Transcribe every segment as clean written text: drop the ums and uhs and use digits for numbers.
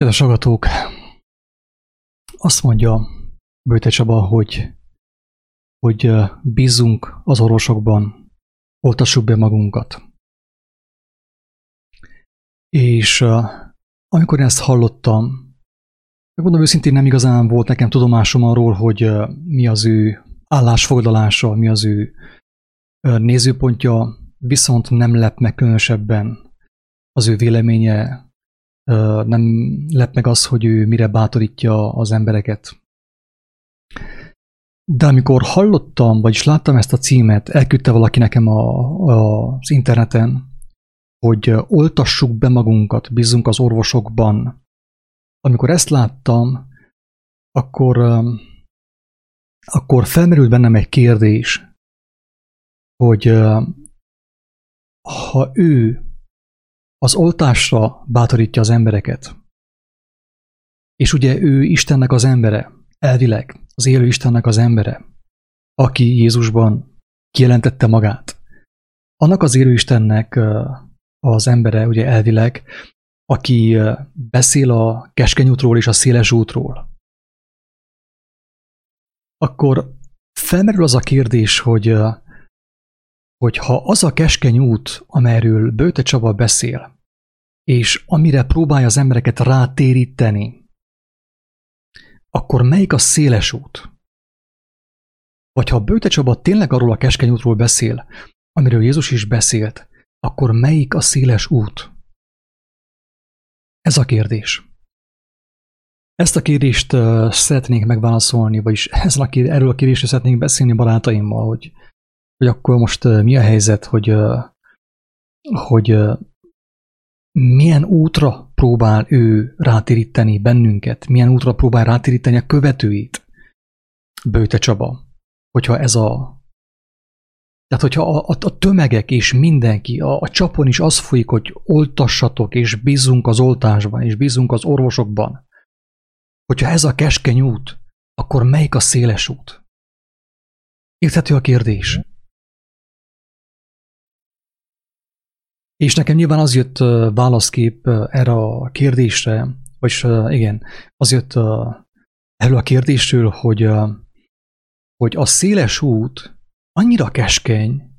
Kedves hallgatók, azt mondja Böjte Csaba, hogy bízzunk az orvosokban, oltassuk be magunkat. És amikor én ezt hallottam, megmondom őszintén, nem igazán volt nekem tudomásom arról, hogy mi az ő állásfoglalása, mi az ő nézőpontja, viszont nem lep meg különösebben az ő véleménye, nem lep meg az, hogy ő mire bátorítja az embereket. De amikor hallottam, vagyis láttam ezt a címet, elküldte valaki nekem az interneten, hogy oltassuk be magunkat, bízzunk az orvosokban. Amikor ezt láttam, akkor felmerült bennem egy kérdés, hogy ha ő az oltásra bátorítja az embereket, és ugye ő Istennek az embere, elvileg az élő Istennek az embere, aki Jézusban kijelentette magát. Annak az élő Istennek az embere, ugye elvileg, aki beszél a keskeny útról és a széles útról. Akkor felmerül az a kérdés, hogy ha az a keskeny út, amelyről Böjte Csaba beszél, és amire próbálja az embereket rátéríteni, akkor melyik a széles út? Vagy ha Böjte Csaba tényleg arról a keskeny útról beszél, amiről Jézus is beszélt, akkor melyik a széles út? Ez a kérdés. Ezt a kérdést szeretnénk megválaszolni, vagyis erről a kérdésről szeretnénk beszélni barátaimmal, hogy akkor most mi a helyzet, hogy milyen útra próbál ő rátéríteni bennünket, milyen útra próbál rátéríteni a követőit Böjte Csaba, hogyha a tömegek és mindenki, a csapon is az folyik, hogy oltassatok, és bízunk az oltásban, és bízunk az orvosokban. Hogyha ez a keskeny út, akkor melyik a széles út? Érthető a kérdés? És nekem nyilván az jött válaszkép erre a kérdésre, vagyis igen, az jött erről a kérdésről, hogy a széles út annyira keskeny,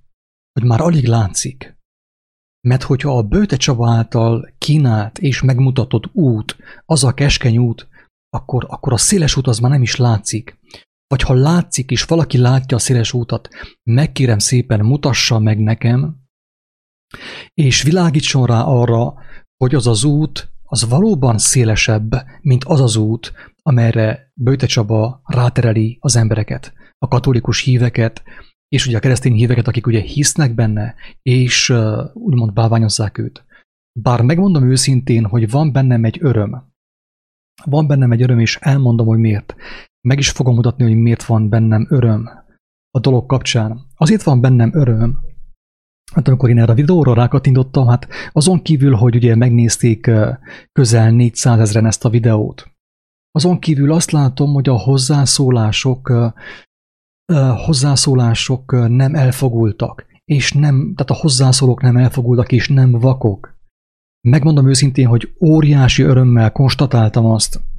hogy már alig látszik. Mert hogyha a Böjte Csaba által kínált és megmutatott út, az a keskeny út, akkor a széles út az már nem is látszik. Vagy ha látszik és valaki látja a széles útat, megkérem szépen, mutassa meg nekem, és világítson rá arra, hogy az az út, az valóban szélesebb, mint az az út, amelyre Böjte Csaba rátereli az embereket, a katolikus híveket, és ugye a keresztény híveket, akik ugye hisznek benne, és úgymond bálványozzák őt. Bár megmondom őszintén, hogy van bennem egy öröm. Van bennem egy öröm, és elmondom, hogy miért. Meg is fogom mutatni, hogy miért van bennem öröm a dolog kapcsán. Azért van bennem öröm, hát amikor én erre a videóra rákattintottam, hát azon kívül, hogy ugye megnézték közel 400 000 ezt a videót. Azon kívül azt látom, hogy a hozzászólások nem elfogultak, és nem, tehát a hozzászólók nem elfogultak, és nem vakok. Megmondom őszintén, hogy óriási örömmel konstatáltam azt,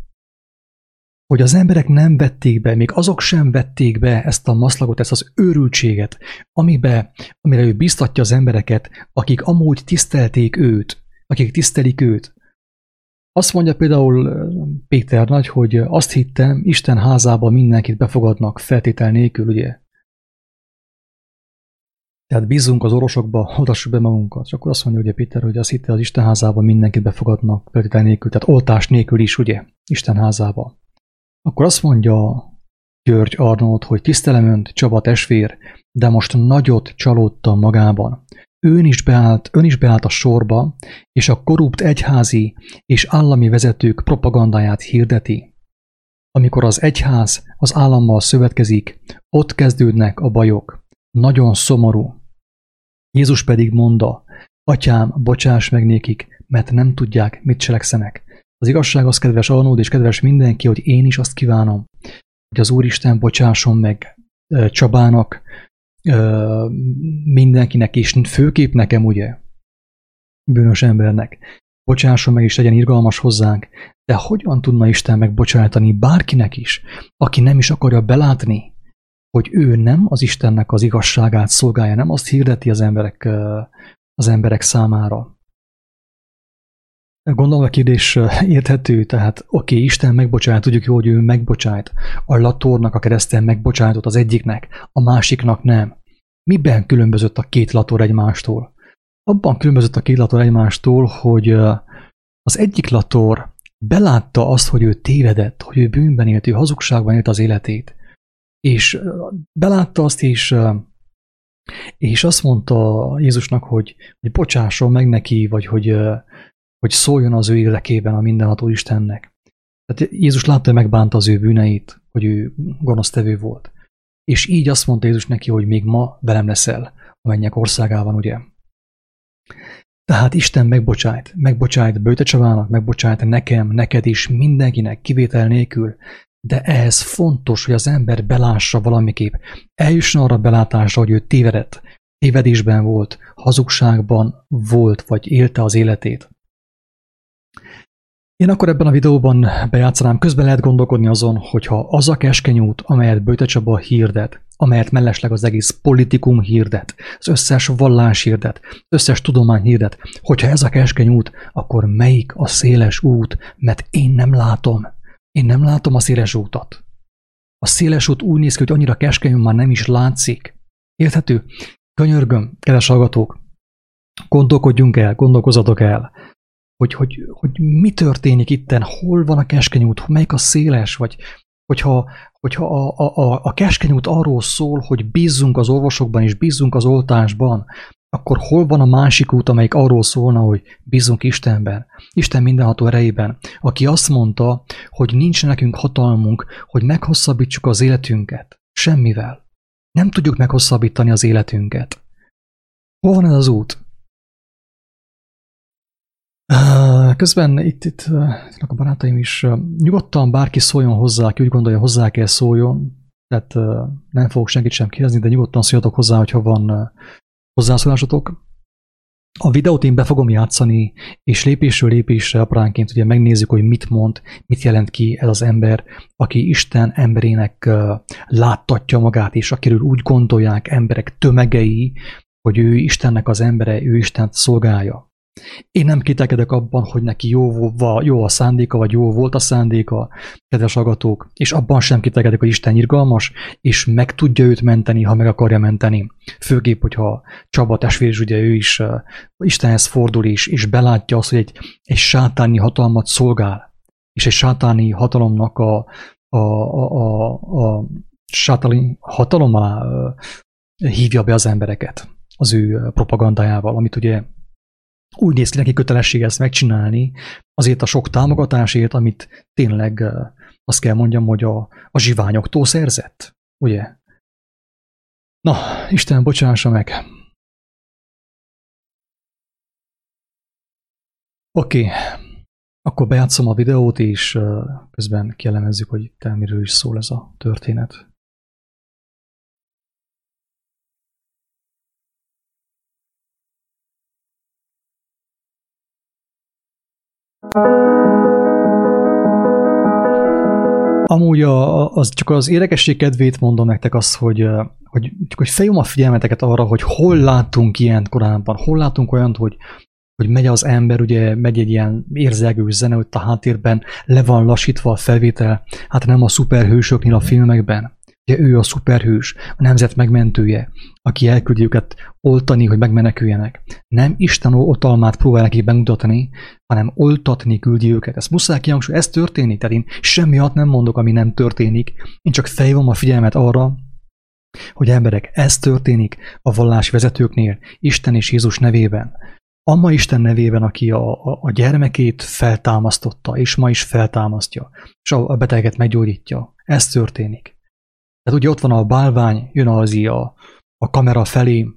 hogy az emberek nem vették be, még azok sem vették be ezt a maszlagot, ezt az őrültséget, amire ő biztatja az embereket, akik amúgy tisztelték őt, akik tisztelik őt. Azt mondja például Péter Nagy, hogy azt hittem, Isten házába mindenkit befogadnak feltétel nélkül, ugye? Tehát bízzunk az orvosokba, oltassuk be magunkat. És akkor azt mondja ugye Péter, hogy azt hitte, az Isten házába mindenkit befogadnak feltétel nélkül, tehát oltás nélkül is, ugye? Isten házába. Akkor azt mondja György Arnót, hogy tisztelem önt, Csaba testvér, de most nagyot csalódtam magában. Ön is beállt a sorba, és a korrupt egyházi és állami vezetők propagandáját hirdeti. Amikor az egyház az állammal szövetkezik, ott kezdődnek a bajok. Nagyon szomorú. Jézus pedig mondta, Atyám, bocsáss meg nékik, mert nem tudják, mit cselekszenek. Az igazság az, kedves Arnód és kedves mindenki, hogy én is azt kívánom, hogy az Úristen bocsásson meg Csabának, mindenkinek, és főképp nekem, ugye, bűnös embernek. Bocsásson meg, és legyen irgalmas hozzánk, De hogyan tudna Isten megbocsátani bárkinek is, aki nem is akarja belátni, hogy ő nem az Istennek az igazságát szolgálja, nem azt hirdeti az emberek számára. Gondolom a kérdés érthető, tehát oké, Isten megbocsájt, tudjuk jól, hogy ő megbocsájt. A Latornak a keresztény megbocsájtott az egyiknek, a másiknak nem. Miben különbözött a két Lator egymástól? Abban különbözött a két Lator egymástól, hogy az egyik Lator belátta azt, hogy ő tévedett, hogy ő bűnben élt, ő hazugságban élt az életét. És belátta azt is, és azt mondta Jézusnak, hogy bocsásson meg neki, vagy hogy szóljon az ő érdekében a mindenható Istennek. Tehát Jézus látta, hogy megbánta az ő bűneit, hogy ő gonosztevő volt. És így azt mondta Jézus neki, hogy még ma velem leszel a mennyek országában, ugye? Tehát Isten megbocsájt Böjte Csabának, megbocsájt nekem, neked is, mindenkinek, kivétel nélkül, de ehhez fontos, hogy az ember belássa valamiképp, eljusson arra belátásra, hogy ő tévedett, tévedésben volt, hazugságban volt, vagy élte az életét. Én akkor ebben a videóban bejátszanám, közben lehet gondolkodni azon, hogyha az a keskeny út, amelyet Böjte Csaba hirdet, amelyet mellesleg az egész politikum hirdet, az összes vallás hirdet, az összes tudomány hirdet, hogyha ez a keskeny út, akkor melyik a széles út, mert én nem látom. Én nem látom a széles útat. A széles út úgy néz ki, hogy annyira keskeny, már nem is látszik. Érthető? Könyörgöm, kedves hallgatók, gondolkodjunk el, gondolkozzatok el, hogy mi történik itten, hol van a keskeny út, melyik a széles, vagy hogyha a keskeny út arról szól, hogy bízzunk az orvosokban és bízzunk az oltásban, akkor hol van a másik út, amelyik arról szólna, hogy bízzunk Istenben, Isten mindenható erejében, aki azt mondta, hogy nincs nekünk hatalmunk, hogy meghosszabbítsuk az életünket. Semmivel. Nem tudjuk meghosszabbítani az életünket. Hol van ez az út? Közben itt a barátaim is nyugodtan bárki szóljon hozzá, aki úgy gondolja, hozzá kell szóljon, tehát nem fogok senkit sem kérdezni, de nyugodtan szóljatok hozzá, hogyha van hozzászólásotok. A videót én be fogom játszani, és lépésről lépésre apránként ugye megnézzük, hogy mit mond, mit jelent ki ez az ember, aki Isten emberének láttatja magát, és akiről úgy gondolják emberek tömegei, hogy ő Istennek az embere, ő Istent szolgálja. Én nem kételkedek abban, hogy neki jó a szándéka, vagy jó volt a szándéka, kedves hallgatók, és abban sem kételkedek, hogy Isten irgalmas, és meg tudja őt menteni, ha meg akarja menteni. Főképp, hogyha Csaba testvér is, ugye ő is Istenhez fordul is, és belátja azt, hogy egy sátáni hatalmat szolgál, és egy sátáni hatalomnak a sátáni hatalom alá hívja be az embereket az ő propagandájával, amit ugye úgy néz ki neki kötelessége ezt megcsinálni, azért a sok támogatásért, amit tényleg azt kell mondjam, hogy a zsiványoktól szerzett, ugye? Na, Isten bocsássa meg! Oké, akkor bejátszom a videót, és közben kielemezzük, hogy itt miről is szól ez a történet. Amúgy az csak az érdekesség kedvét mondom nektek azt, hogy feljön a figyelmeteket arra, hogy hol látunk ilyen korábban, hol látunk olyant, hogy megy az ember, ugye megy egy ilyen érzelgős zene ott a háttérben, le van lassítva a felvétel, hát nem a szuperhősöknél a filmekben. Ugye ő a szuperhős, a nemzet megmentője, aki elküldi őket oltani, hogy megmeneküljenek. Nem Isten oltalmát próbál neki bemutatni, hanem oltatni küldi őket. Ezt muszáj kihangsúlyozni, ez történik, tehát én semmi hat nem mondok, ami nem történik. Én csak felhívom a figyelmet arra, hogy emberek, ez történik a vallási vezetőknél, Isten és Jézus nevében. Amma Isten nevében, aki a gyermekét feltámasztotta, és ma is feltámasztja, és a beteget meggyógyítja. Ez történik. Tehát ugye ott van a bálvány, jön a kamera felé,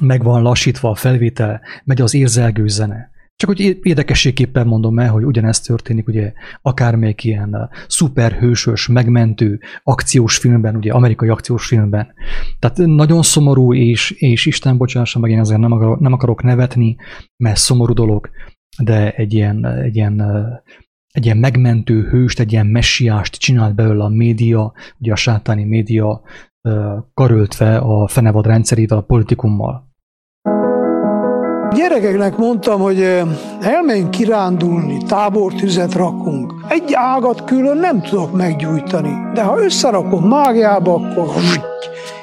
meg van lassítva a felvétel, megy az érzelgő zene. Csak hogy érdekességképpen mondom el, hogy ugyanez történik, ugye akármelyik ilyen szuperhősös, megmentő akciós filmben, ugye amerikai akciós filmben. Tehát nagyon szomorú, és Isten bocsássa meg, én azért nem akarok nevetni, mert szomorú dolog, de egy ilyen egy ilyen megmentő hőst, egy ilyen messiást csinált belőle a média, ugye a sátáni média karöltve a fenevad rendszerét a politikummal. Gyerekeknek mondtam, hogy elmenjünk kirándulni, tábortüzet rakunk. Egy ágat külön nem tudok meggyújtani, de ha összerakom mágiába, akkor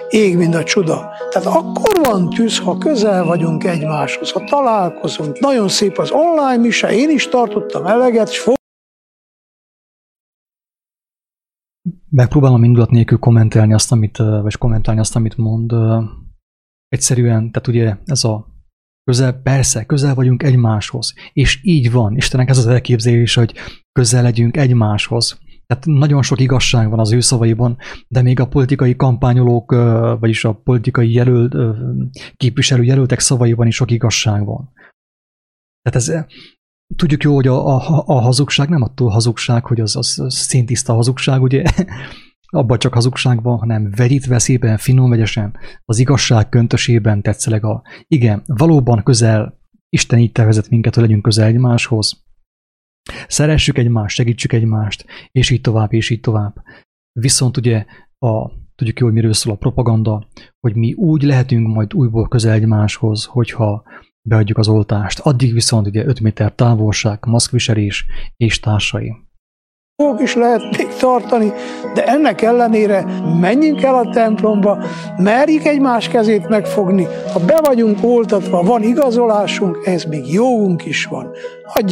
ég, mint a csuda. Tehát akkor van tűz, ha közel vagyunk egymáshoz, ha találkozunk. Nagyon szép az online mise, én is tartottam eleget, és megpróbálom indulat nélkül kommentálni azt, amit mond. Egyszerűen, tehát ugye ez a közel, persze, közel vagyunk egymáshoz. És így van, Istennek ez az elképzelés, hogy közel legyünk egymáshoz. Tehát nagyon sok igazság van az ő szavaiban, de még a politikai kampányolók, vagyis a politikai képviselőjelöltek szavaiban is sok igazság van. Tehát ez, tudjuk jó, hogy a hazugság nem attól hazugság, hogy az színtiszta hazugság, ugye? Abban csak hazugság van, hanem vegyítve szépen, finom vegyesen, az igazság köntösében tetszeleg a... Igen, valóban közel, Isten így tervezett minket, hogy legyünk közel egymáshoz. Szeressük egymást, segítsük egymást, és így tovább, és így tovább. Viszont ugye tudjuk jól, miről szól a propaganda, hogy mi úgy lehetünk majd újból közel egymáshoz, hogyha beadjuk az oltást. Addig viszont ugye 5 méter távolság, maszkviselés és társai. Is lehet még tartani, de ennek ellenére menjünk el a templomba, merjük egymás kezét megfogni, ha be vagyunk oltatva, van igazolásunk, ez még jogunk is van. Adja.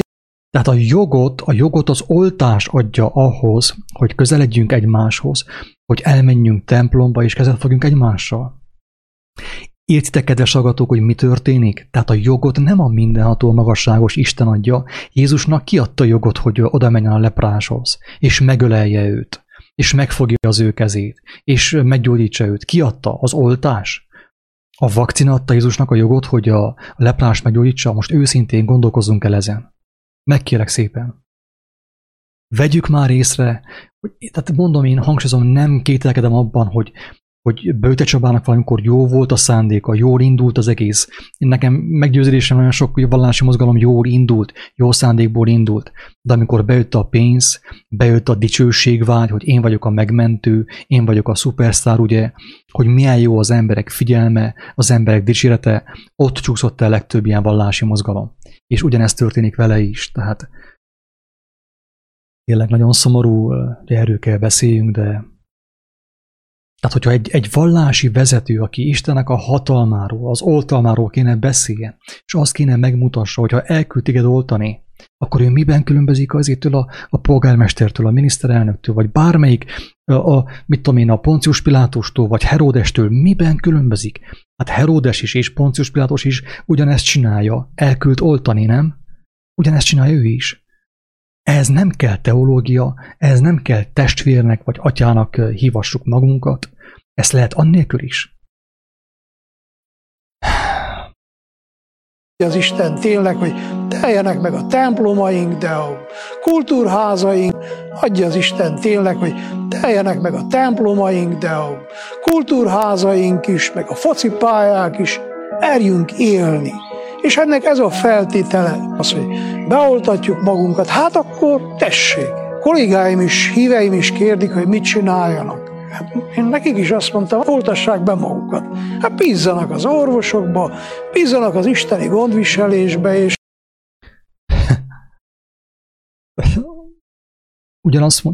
Tehát a jogot az oltás adja ahhoz, hogy közeledjünk egymáshoz, hogy elmenjünk templomba és kezet fogjunk egymással. Értitek, kedves hallgatók, hogy mi történik? Tehát a jogot nem a mindenható magasságos Isten adja. Jézusnak kiadta a jogot, hogy oda menjen a lepráshoz, és megölelje őt, és megfogja az ő kezét, és meggyógyítsa őt. Kiadta az oltás. A vakcina adta Jézusnak a jogot, hogy a leprás meggyógyítsa. Most őszintén gondolkozzunk el ezen. Megkérlek szépen. Vegyük már észre, hogy, tehát mondom, én hangsúlyozom, nem kételkedem abban, hogy Böjte Csabának valamikor jó volt a szándéka, jól indult az egész. Nekem meggyőződésem nagyon sok vallási mozgalom jól indult, jó szándékból indult. De amikor bejött a pénz, bejött a dicsőségvágy, hogy én vagyok a megmentő, én vagyok a szupersztár, ugye, hogy milyen jó az emberek figyelme, az emberek dicsérete, ott csúszott el legtöbb ilyen vallási mozgalom. És ugyanezt történik vele is. Tehát tényleg nagyon szomorú, de erről kell beszéljünk, de... Tehát, hogyha egy vallási vezető, aki Istennek a hatalmáról, az oltalmáról kéne beszéljen, és azt kéne megmutassa, hogyha elküld téged oltani, akkor ő miben különbözik azétől a polgármestertől, a miniszterelnöktől, vagy bármelyik, a Poncius Pilátustól, vagy Heródestől, miben különbözik? Hát Heródes is, és Poncius Pilátus is ugyanezt csinálja, elküld oltani, nem? Ugyanezt csinálja ő is. Ehhez nem kell teológia, ehhez nem kell testvérnek vagy atyának hívassuk magunkat. Ezt lehet annélkül is. Az Isten tényleg, hogy teljenek meg a templomaink, de a kultúrházaink. Adja az Isten tényleg, hogy teljenek meg a templomaink, de a kultúrházaink is, meg a focipályák is. Merjünk élni. És ennek ez a feltétele az, hogy beoltatjuk magunkat, hát akkor tessék. Kollégáim is, híveim is kérdik, hogy mit csináljanak. Hát én nekik is azt mondtam, oltassák be magukat. Hát bízzanak az orvosokba, bízzanak az isteni gondviselésbe, és... Ugyanazt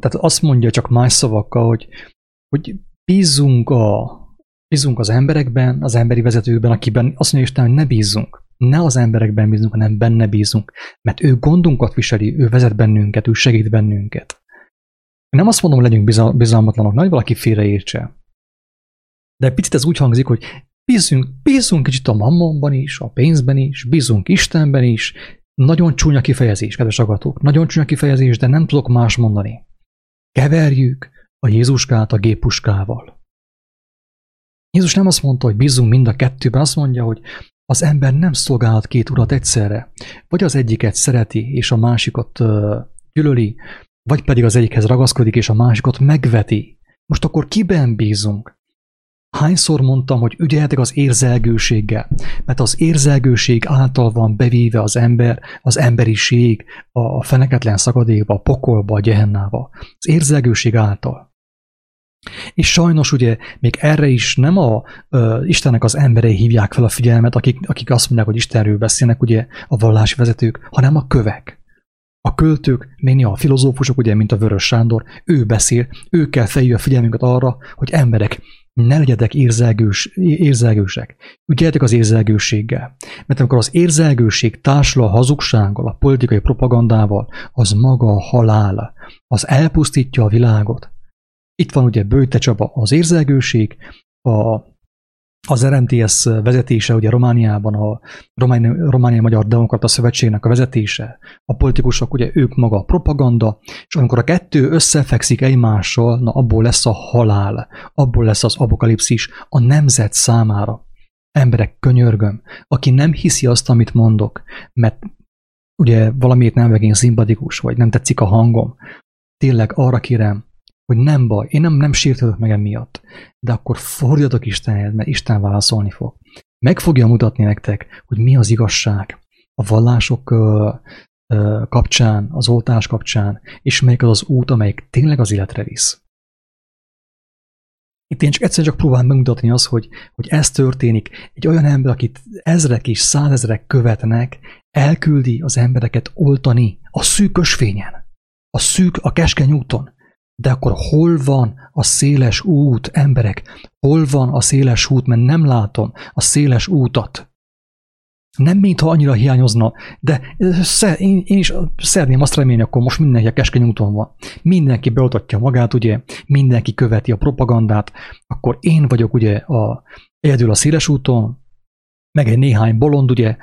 mondja csak más szavakkal, hogy bízzunk az emberekben, az emberi vezetőkben, akiben azt mondja Isten, hogy ne bízzunk. Ne az emberekben bízunk, hanem benne bízunk, mert ő gondunkat viseli, ő vezet bennünket, ő segít bennünket. Nem azt mondom, hogy legyünk bizalmatlanok, nagy valaki félreértse. De picit ez úgy hangzik, hogy bízunk kicsit a mammonban is, a pénzben is, bízunk Istenben is. Nagyon csúnya kifejezés, kedves agatók, nagyon csúnya kifejezés, de nem tudok más mondani. Keverjük a Jézuskát a géppuskával. Jézus nem azt mondta, hogy bízunk mind a kettőben, azt mondja, hogy az ember nem szolgálhat két urat egyszerre, vagy az egyiket szereti, és a másikat gyűlöli, vagy pedig az egyikhez ragaszkodik, és a másikat megveti. Most akkor kiben bízunk? Hányszor mondtam, hogy ügyeljetek az érzelgőséggel, mert az érzelgőség által van bevéve az ember, az emberiség a feneketlen szakadékba, a pokolba, a gyehennába. Az érzelgőség által. És sajnos ugye még erre is nem a Istennek az emberei hívják fel a figyelmet, akik azt mondják, hogy Istenről beszélnek, ugye a vallási vezetők, hanem a kövek. A költők, még néha a filozófusok, ugye, mint a Vörös Sándor, ő beszél, ő kell felhívni a figyelmünket arra, hogy emberek, ne legyetek érzelgősek. Ügyeljetek az érzelgőséggel. Mert amikor az érzelgőség társul a hazugsággal, a politikai propagandával, az maga a halál, az elpusztítja a világot. Itt van ugye Böjte Csaba, az érzelgőség, az RMTS vezetése, ugye Romániában a Romániai Magyar Demokrata Szövetségnek a vezetése, a politikusok, ugye ők maga a propaganda, és amikor a kettő összefekszik egymással, na abból lesz a halál, abból lesz az apokalipszis a nemzet számára. Emberek, könyörgöm, aki nem hiszi azt, amit mondok, mert ugye valamiért nem vagyok én szimpatikus, vagy nem tetszik a hangom, tényleg arra kérem, hogy nem baj, én nem sértődök meg emiatt, de akkor fordjatok Istenhez, mert Isten válaszolni fog. Meg fogja mutatni nektek, hogy mi az igazság a vallások kapcsán, az oltás kapcsán, és melyik az az út, amelyik tényleg az életre visz. Itt én csak egyszerűen próbálom megmutatni azt, hogy ez történik. Egy olyan ember, akit ezrek és százezrek követnek, elküldi az embereket oltani a szűkös fényen, a keskeny úton. De akkor hol van a széles út, emberek? Hol van a széles út, mert nem látom a széles útat. Nem mintha annyira hiányozna, de én is szeretném azt remélni, akkor most mindenki a keskeny úton van. Mindenki beoltatja magát, ugye, mindenki követi a propagandát, akkor én vagyok ugye egyedül a széles úton, meg egy néhány bolond, ugye,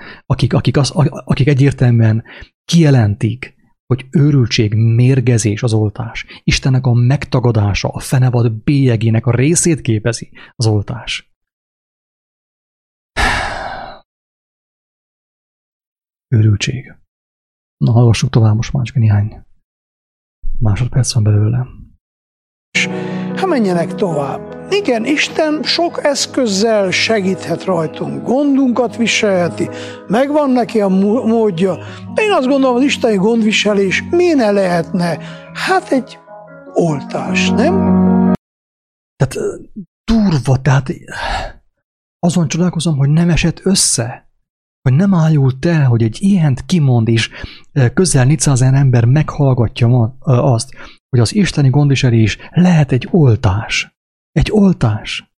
akik egyértelműen kijelentik, hogy őrültség, mérgezés az oltás. Istennek a megtagadása, a fenevad bélyegének a részét képezi az oltás. Őrültség. Na, hallgassuk tovább, most már csak néhány másodperc van belőle. Ha menjenek tovább. Igen, Isten sok eszközzel segíthet rajtunk, gondunkat viselheti, megvan neki a módja. Én azt gondolom, az isteni gondviselés mi ne lehetne? Hát egy oltás, nem? Tehát durva, tehát azon csodálkozom, hogy nem esett össze, hogy nem ájult el, hogy egy ilyent kimond, és közel 400 ember meghallgatja azt, hogy az isteni gondviselés lehet egy oltás. Egy oltás.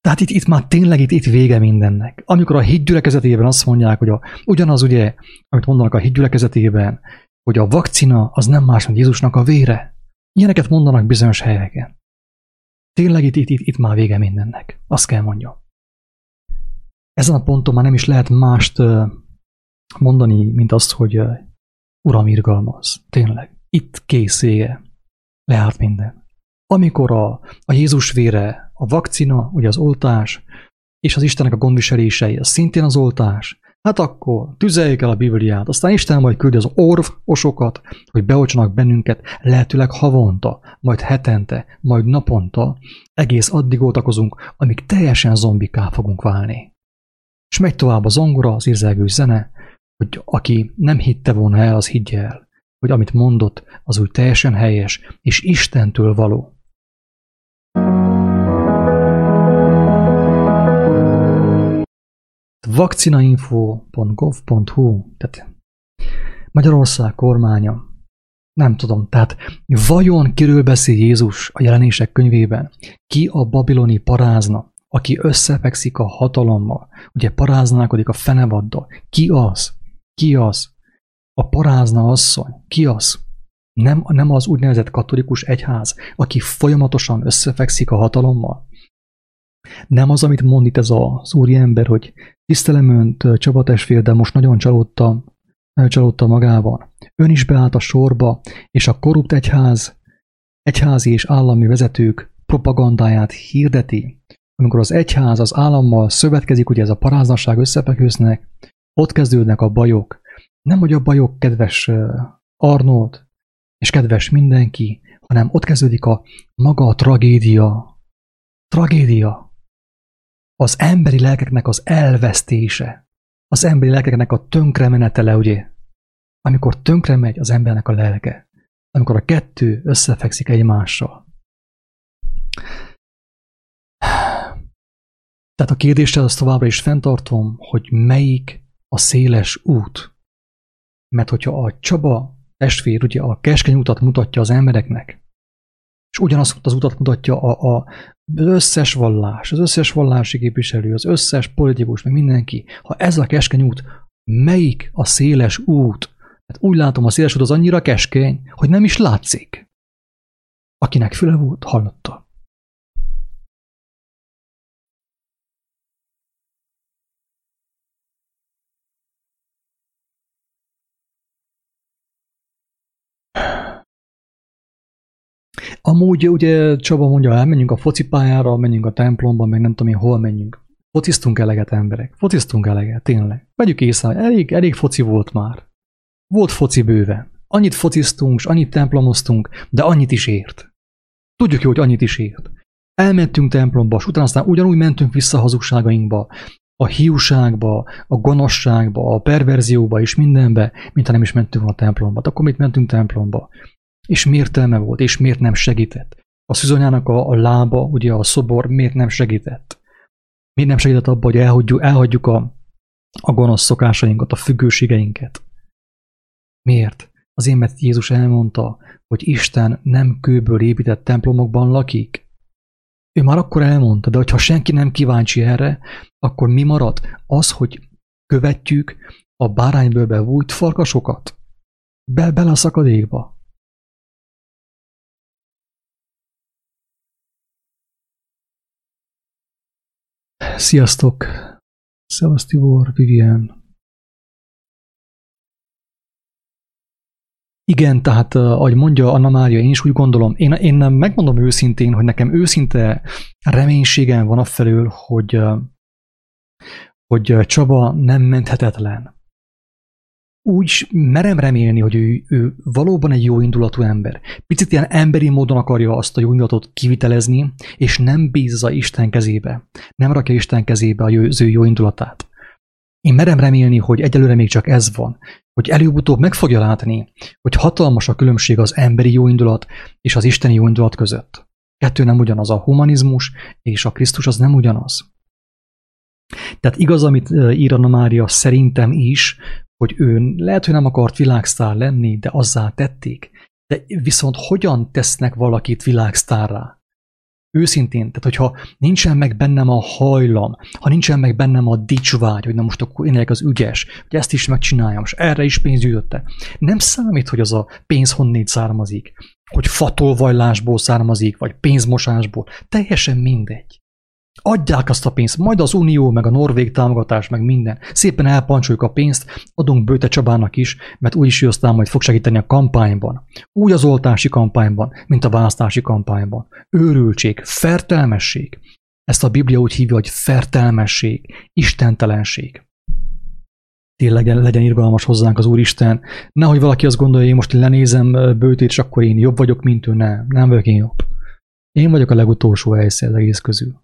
Tehát itt már tényleg itt vége mindennek. Amikor a hitgyülekezetében azt mondják, hogy ugyanaz ugye, amit mondanak a hitgyülekezetében, hogy a vakcina az nem más, mint Jézusnak a vére. Ilyeneket mondanak bizonyos helyeken. Tényleg itt már vége mindennek. Azt kell mondjam. Ezen a ponton már nem is lehet mást mondani, mint azt, hogy Uram irgalmaz. Tényleg. Itt kész vége. Leállt minden. Amikor a Jézus vére, a vakcina, ugye az oltás, és az Istennek a gondviselései, az szintén az oltás, hát akkor tüzeljék el a Bibliát, aztán Isten majd küldi az orvosokat, hogy beoltsanak bennünket, lehetőleg havonta, majd hetente, majd naponta, egész addig oltakozunk, amíg teljesen zombikká fogunk válni. És megy tovább a zongora, az érzelgő zene, hogy aki nem hitte volna el, az higgye el, hogy amit mondott, az úgy teljesen helyes, és Istentől való. vaccinainfo.gov.hu, tehát Magyarország kormánya, nem tudom, tehát vajon kiről beszél Jézus a jelenések könyvében? Ki a babiloni parázna, aki összefekszik a hatalommal, ugye paráználkodik a fenevaddal? Ki az? Ki az? A parázna asszony, ki az? Nem az úgynevezett katolikus egyház, aki folyamatosan összefekszik a hatalommal? Nem az, amit mond itt ez az úriember, hogy tisztelem önt, Csaba testvér, de most nagyon csalódta magában. Ön is beállt a sorba, és a korrupt egyházi és állami vezetők propagandáját hirdeti. Amikor az egyház az állammal szövetkezik, ugye ez a paráznaság, összefekőznek, ott kezdődnek a bajok. Nem, hogy a bajok, kedves Arnót, és kedves mindenki, hanem ott kezdődik a maga a tragédia. tragédia, az emberi lelkeknek az elvesztése, az emberi lelkeknek a tönkremenetele, ugye? Amikor tönkre megy az embernek a lelke, amikor a kettő összefekszik egymással. Tehát a kérdéssel azt továbbra is fenntartom, hogy melyik a széles út. Mert hogyha a Csaba testvér ugye a keskeny utat mutatja az embereknek, és ugyanazt az utat mutatja az összes vallás, az összes vallási képviselő, az összes politikus, meg mindenki. Ha ez a keskeny út, melyik a széles út? Hát úgy látom, a széles út az annyira keskeny, hogy nem is látszik. Akinek füle volt, hallotta. Amúgy ugye Csaba mondja, elmenjünk a focipályára, menjünk a templomba, meg nem tudom én hol menjünk. Fociztunk eleget, emberek. Fociztunk eleget, tényleg. Vegyük észre, elég foci volt már. Volt foci bőven. Annyit fociztunk, és annyit templomoztunk, de annyit is ért. Tudjuk jó, hogy annyit is ért. Elmentünk templomba, és utána aztán ugyanúgy mentünk vissza a hazugságainkba, a hiúságba, a gonoszságba, a perverzióba és mindenbe, mint ha nem is mentünk volna templomba. De akkor mit mentünk templomba? És miért telme volt, és miért nem segített? A szüzonyának a lába, ugye a szobor miért nem segített? Miért nem segített abba, hogy elhagyjuk a gonosz szokásainkat, a függőségeinket? Miért? Azért, mert Jézus elmondta, hogy Isten nem kőből épített templomokban lakik. Ő már akkor elmondta, de hogyha senki nem kíváncsi erre, akkor mi marad? Az, hogy követjük a báránybőlbe vújt farkasokat. Bele a szakadékba. Sziasztok! Szevasz Tibor, Vivien. Igen, tehát ahogy mondja Anna Mária, én is úgy gondolom, én nem megmondom őszintén, hogy nekem őszinte reménységem van affelől, hogy Csaba nem menthetetlen. Úgy merem remélni, hogy ő valóban egy jó indulatú ember. Picit ilyen emberi módon akarja azt a jó indulatot kivitelezni, és nem bízza Isten kezébe. Nem rakja Isten kezébe az ő jó indulatát. Én merem remélni, hogy egyelőre még csak ez van. Hogy előbb-utóbb meg fogja látni, hogy hatalmas a különbség az emberi jó indulat és az isteni jó indulat között. Kettő nem ugyanaz, a humanizmus és a Krisztus az nem ugyanaz. Tehát igaz, amit ír Anna Mária szerintem is, hogy ő lehet, hogy nem akart világsztár lenni, de azzá tették. De viszont hogyan tesznek valakit világsztárrá? Őszintén, tehát hogyha nincsen meg bennem a hajlam, ha nincsen meg bennem a dicsvágy, hogy na most akkor én legyek az ügyes, hogy ezt is megcsináljam, és erre is pénz gyűjtötte. Nem számít, hogy az a pénz honnét származik, hogy fatolvajlásból származik, vagy pénzmosásból. Teljesen mindegy. Adják azt a pénzt, majd az Unió, meg a Norvég támogatás, meg minden. Szépen elpancsoljuk a pénzt, adunk Böjte Csabának is, mert úgyis ő aztán majd fog segíteni a kampányban. Úgy az oltási kampányban, mint a választási kampányban. Őrültség, fertelmesség. Ezt a Biblia úgy hívja, hogy fertelmesség, istentelenség. Tényleg legyen irgalmas hozzánk az Úristen. Nehogy valaki azt gondolja, én most lenézem Böjtét, és akkor én jobb vagyok, mint ő. Nem vagyok én jobb. Én vagyok a legutolsó helyszer az egész közül.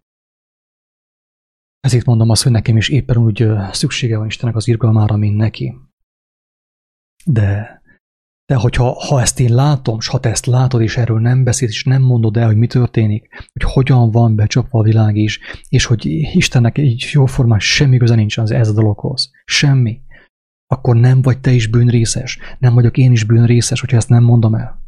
Ezért mondom azt, hogy nekem is éppen úgy szüksége van Istennek az irgalmára, mint neki. De hogyha ezt én látom, és ha te ezt látod, és erről nem beszélsz, és nem mondod el, hogy mi történik, hogy hogyan van becsapva a világ is, és hogy Istennek így jóformán semmi köze nincs ez a dologhoz. Semmi. Akkor nem vagy te is bűnrészes. Nem vagyok én is bűnrészes, hogyha ezt nem mondom el.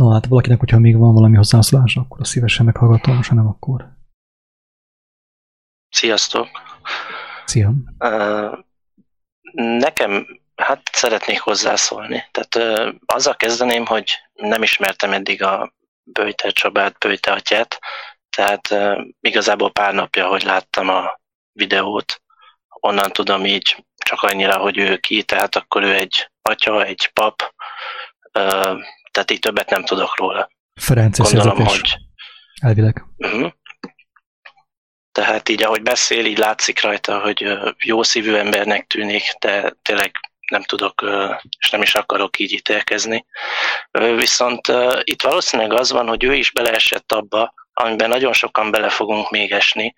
Na hát valakinek, hogyha még van valami hozzászólása, akkor azt szívesen meghallgatom, se nem akkor. Sziasztok! Szia! Nekem, hát szeretnék hozzászólni. Tehát azzal kezdeném, hogy nem ismertem eddig a Böjte Csabát, Böjte atyát, tehát igazából pár napja, hogy láttam a videót, onnan tudom így csak annyira, hogy ő ki, tehát akkor ő egy atya, egy pap, tehát így többet nem tudok róla. Ferenc, gondolom, hogy Elvileg. Uh-huh. Tehát így, ahogy beszél, így látszik rajta, hogy jó szívű embernek tűnik, de tényleg nem tudok, és nem is akarok így ítélkezni. Viszont itt valószínűleg az van, hogy ő is beleesett abba, amiben nagyon sokan bele fogunk még esni,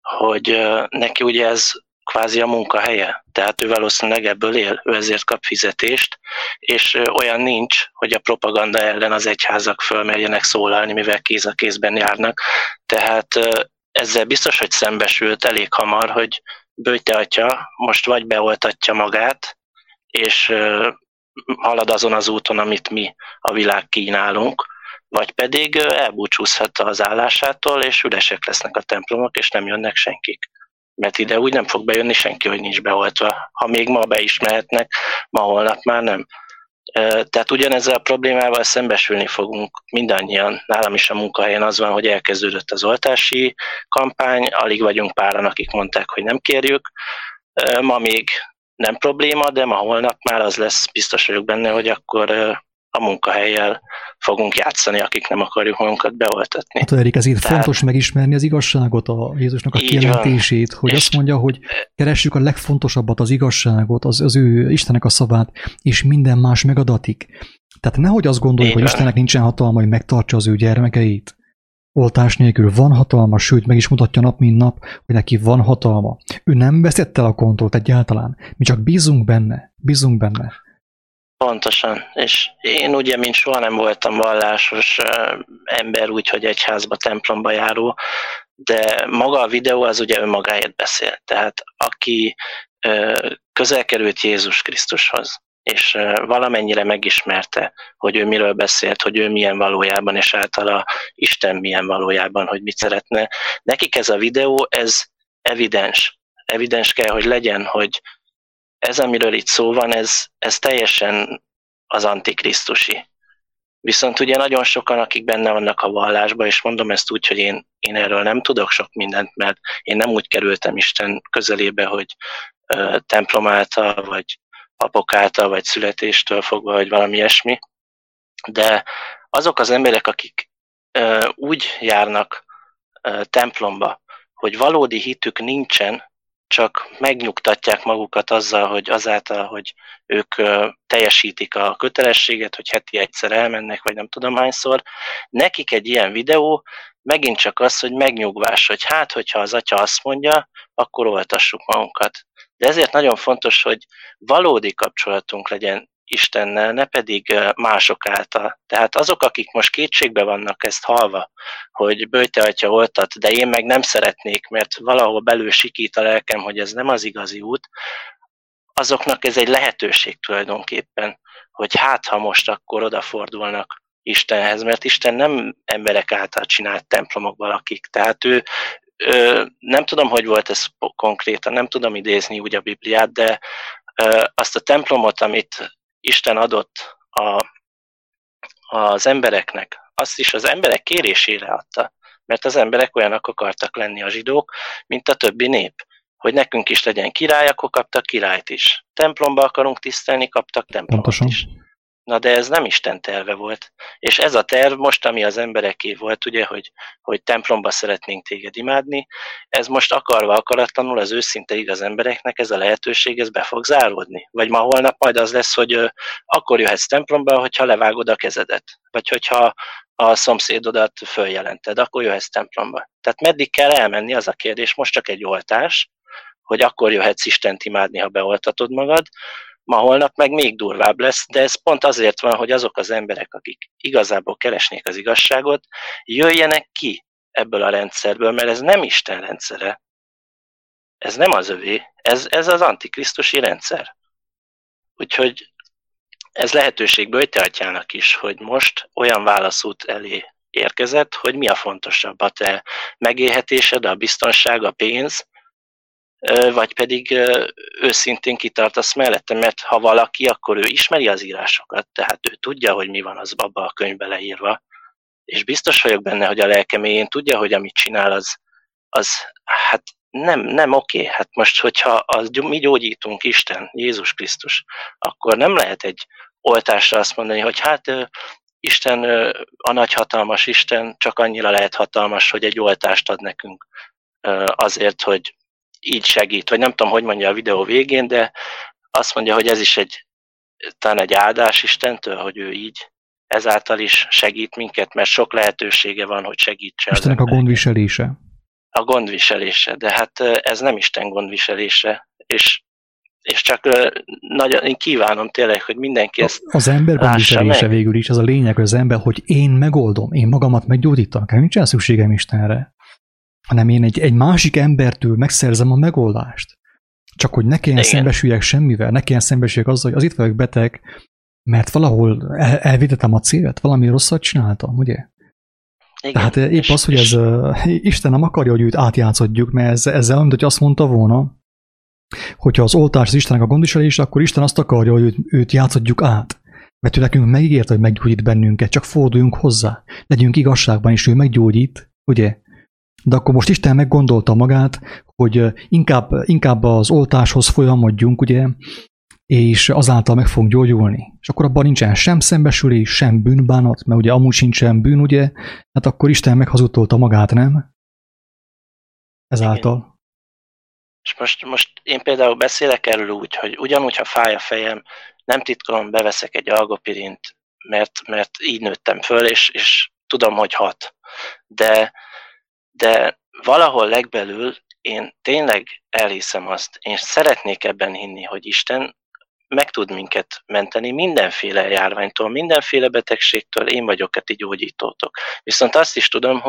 hogy neki ugye ez kvázi a munkahelye. Tehát ő valószínűleg ebből él, ő ezért kap fizetést, és olyan nincs, hogy a propaganda ellen az egyházak fölmerjenek szólalni, mivel kéz a kézben járnak. Tehát ezzel biztos, hogy szembesült elég hamar, hogy Böjte atya most vagy beoltatja magát, és halad azon az úton, amit mi a világ kínálunk, vagy pedig elbúcsúzhat az állásától, és üresek lesznek a templomok, és nem jönnek senkik. Mert ide úgy nem fog bejönni senki, hogy nincs beoltva. Ha még ma be is mehetnek, ma holnap már nem. Tehát ugyanezzel a problémával szembesülni fogunk mindannyian. Nálam is a munkahelyen az van, hogy elkezdődött az oltási kampány, alig vagyunk páran, akik mondták, hogy nem kérjük. Ma még nem probléma, de ma holnap már az lesz, biztos vagyok benne, hogy akkor a munkahellyel fogunk játszani, akik nem akarjuk magunkat beoltatni. Hát Eric, ezért fontos megismerni az igazságot, a Jézusnak a kijelentését, hogy azt mondja, hogy keressük a legfontosabbat, az igazságot, az ő Istennek a szavát, és minden más megadatik. Tehát nehogy azt gondoljuk, hogy Istennek nincsen hatalma, hogy megtartsa az ő gyermekeit. Oltás nélkül van hatalma, sőt, meg is mutatja nap, mint nap, hogy neki van hatalma. Ő nem vesztette el a kontrollt egyáltalán. Mi csak bízunk benne, bízunk benne. Pontosan, és én ugye, mint soha nem voltam vallásos ember, úgyhogy egyházba, templomba járó, de maga a videó az ugye önmagáért beszél. Tehát aki közel került Jézus Krisztushoz, és valamennyire megismerte, hogy ő miről beszélt, hogy ő milyen valójában, és általa Isten milyen valójában, hogy mit szeretne. Nekik ez a videó, ez evidens. Evidens kell, hogy legyen, hogy ez, amiről itt szó van, ez teljesen az antikrisztusi. Viszont ugye nagyon sokan, akik benne vannak a vallásban, és mondom ezt úgy, hogy én erről nem tudok sok mindent, mert én nem úgy kerültem Isten közelébe, hogy templom által, vagy papok által, vagy születéstől fogva, vagy valami ilyesmi. De azok az emberek, akik úgy járnak templomba, hogy valódi hitük nincsen, csak megnyugtatják magukat azzal, hogy azáltal, hogy ők teljesítik a kötelességet, hogy heti egyszer elmennek, vagy nem tudom hányszor, nekik egy ilyen videó megint csak az, hogy megnyugvás, hogy hát, hogyha az atya azt mondja, akkor oltassuk magunkat. De ezért nagyon fontos, hogy valódi kapcsolatunk legyen Istennel, ne pedig mások által. Tehát azok, akik most kétségbe vannak ezt halva, hogy Böjte atya oltat, de én meg nem szeretnék, mert valahol belül sikít a lelkem, hogy ez nem az igazi út, azoknak ez egy lehetőség tulajdonképpen, hogy hát ha most akkor odafordulnak Istenhez, mert Isten nem emberek által csinált templomokban lakik. Tehát ő nem tudom, hogy volt ez konkrétan, nem tudom idézni úgy a Bibliát, de azt a templomot, amit Isten adott az embereknek, azt is az emberek kérésére adta, mert az emberek olyanok akartak lenni, a zsidók, mint a többi nép, hogy nekünk is legyen király, akkor kaptak királyt is. Templomba akarunk tisztelni, kaptak templomot pontosan is. Na de ez nem Isten terve volt. És ez a terv most, ami az embereké volt, ugye, hogy templomba szeretnénk téged imádni, ez most akarva, akaratlanul az őszinte igaz embereknek ez a lehetőség, ez be fog záródni. Vagy ma holnap majd az lesz, hogy akkor jöhetsz templomba, hogyha levágod a kezedet. Vagy hogyha a szomszédodat följelented, akkor jöhetsz templomba. Tehát meddig kell elmenni, az a kérdés, most csak egy oltás, hogy akkor jöhetsz Istent imádni, ha beoltatod magad. Ma holnap meg még durvább lesz, de ez pont azért van, hogy azok az emberek, akik igazából keresnék az igazságot, jöjjenek ki ebből a rendszerből, mert ez nem Isten rendszere, ez nem az övé, ez az antikrisztusi rendszer. Úgyhogy ez lehetőség Böjte atyának is, hogy most olyan válaszút elé érkezett, hogy mi a fontosabb, a te megélhetésed, a biztonság, a pénz, vagy pedig őszintén kitartasz mellette, mert ha valaki, akkor ő ismeri az írásokat, tehát ő tudja, hogy mi van az abba a könyvbe leírva, és biztos vagyok benne, hogy a lelke mélyén tudja, hogy amit csinál, az hát nem oké. Hát most, hogyha mi gyógyítunk Isten, Jézus Krisztus, akkor nem lehet egy oltásra azt mondani, hogy hát Isten, a nagyhatalmas Isten csak annyira lehet hatalmas, hogy egy oltást ad nekünk azért, hogy így segít. Vagy nem tudom, hogy mondja a videó végén, de azt mondja, hogy ez is talán egy áldás Istentől, hogy ő így ezáltal is segít minket, mert sok lehetősége van, hogy segítse. Istennek a gondviselése. A gondviselése, de hát ez nem Isten gondviselése, és csak nagyon, én kívánom tényleg, hogy mindenki ezt lássa meg. Az ember gondviselése végül is, az a lényeg, hogy az ember, hogy én megoldom, én magamat meggyógyítom, nincs szükségem Istenre, hanem én egy másik embertől megszerzem a megoldást. Csak hogy ne kelljen szembesüljek semmivel, ne kelljen szembesüljek azzal, hogy azért vagyok beteg, mert valahol elvétettem a célt, valami rosszat csináltam, ugye? Igen, tehát épp az, hogy ez Isten nem akarja, hogy őt átjátszodjuk, mert ezzel mint hogy azt mondta volna, hogyha az oltás az Istennek a gondviselés, akkor Isten azt akarja, hogy őt játszodjuk át. Mert ő nekünk megígérte, hogy meggyógyít bennünket, csak forduljunk hozzá. Legyünk igazságban, és ő meggyógyít, ugye? De akkor most Isten meggondolta magát, hogy inkább az oltáshoz folyamodjunk, ugye, és azáltal meg fogunk gyógyulni. És akkor abban nincsen sem szembesülés, sem bűnbánat, mert ugye amúgy sincsen bűn, ugye, hát akkor Isten meghazudtolta magát, nem? Ezáltal. Igen. És most én például beszélek erről úgy, hogy ugyanúgy, ha fáj a fejem, nem titkolom, beveszek egy algopirint, mert így nőttem föl, és tudom, hogy hat. De valahol legbelül én tényleg elhiszem azt, én szeretnék ebben hinni, hogy Isten meg tud minket menteni mindenféle járványtól, mindenféle betegségtől, én vagyok a ti gyógyítótok. Viszont azt is tudom,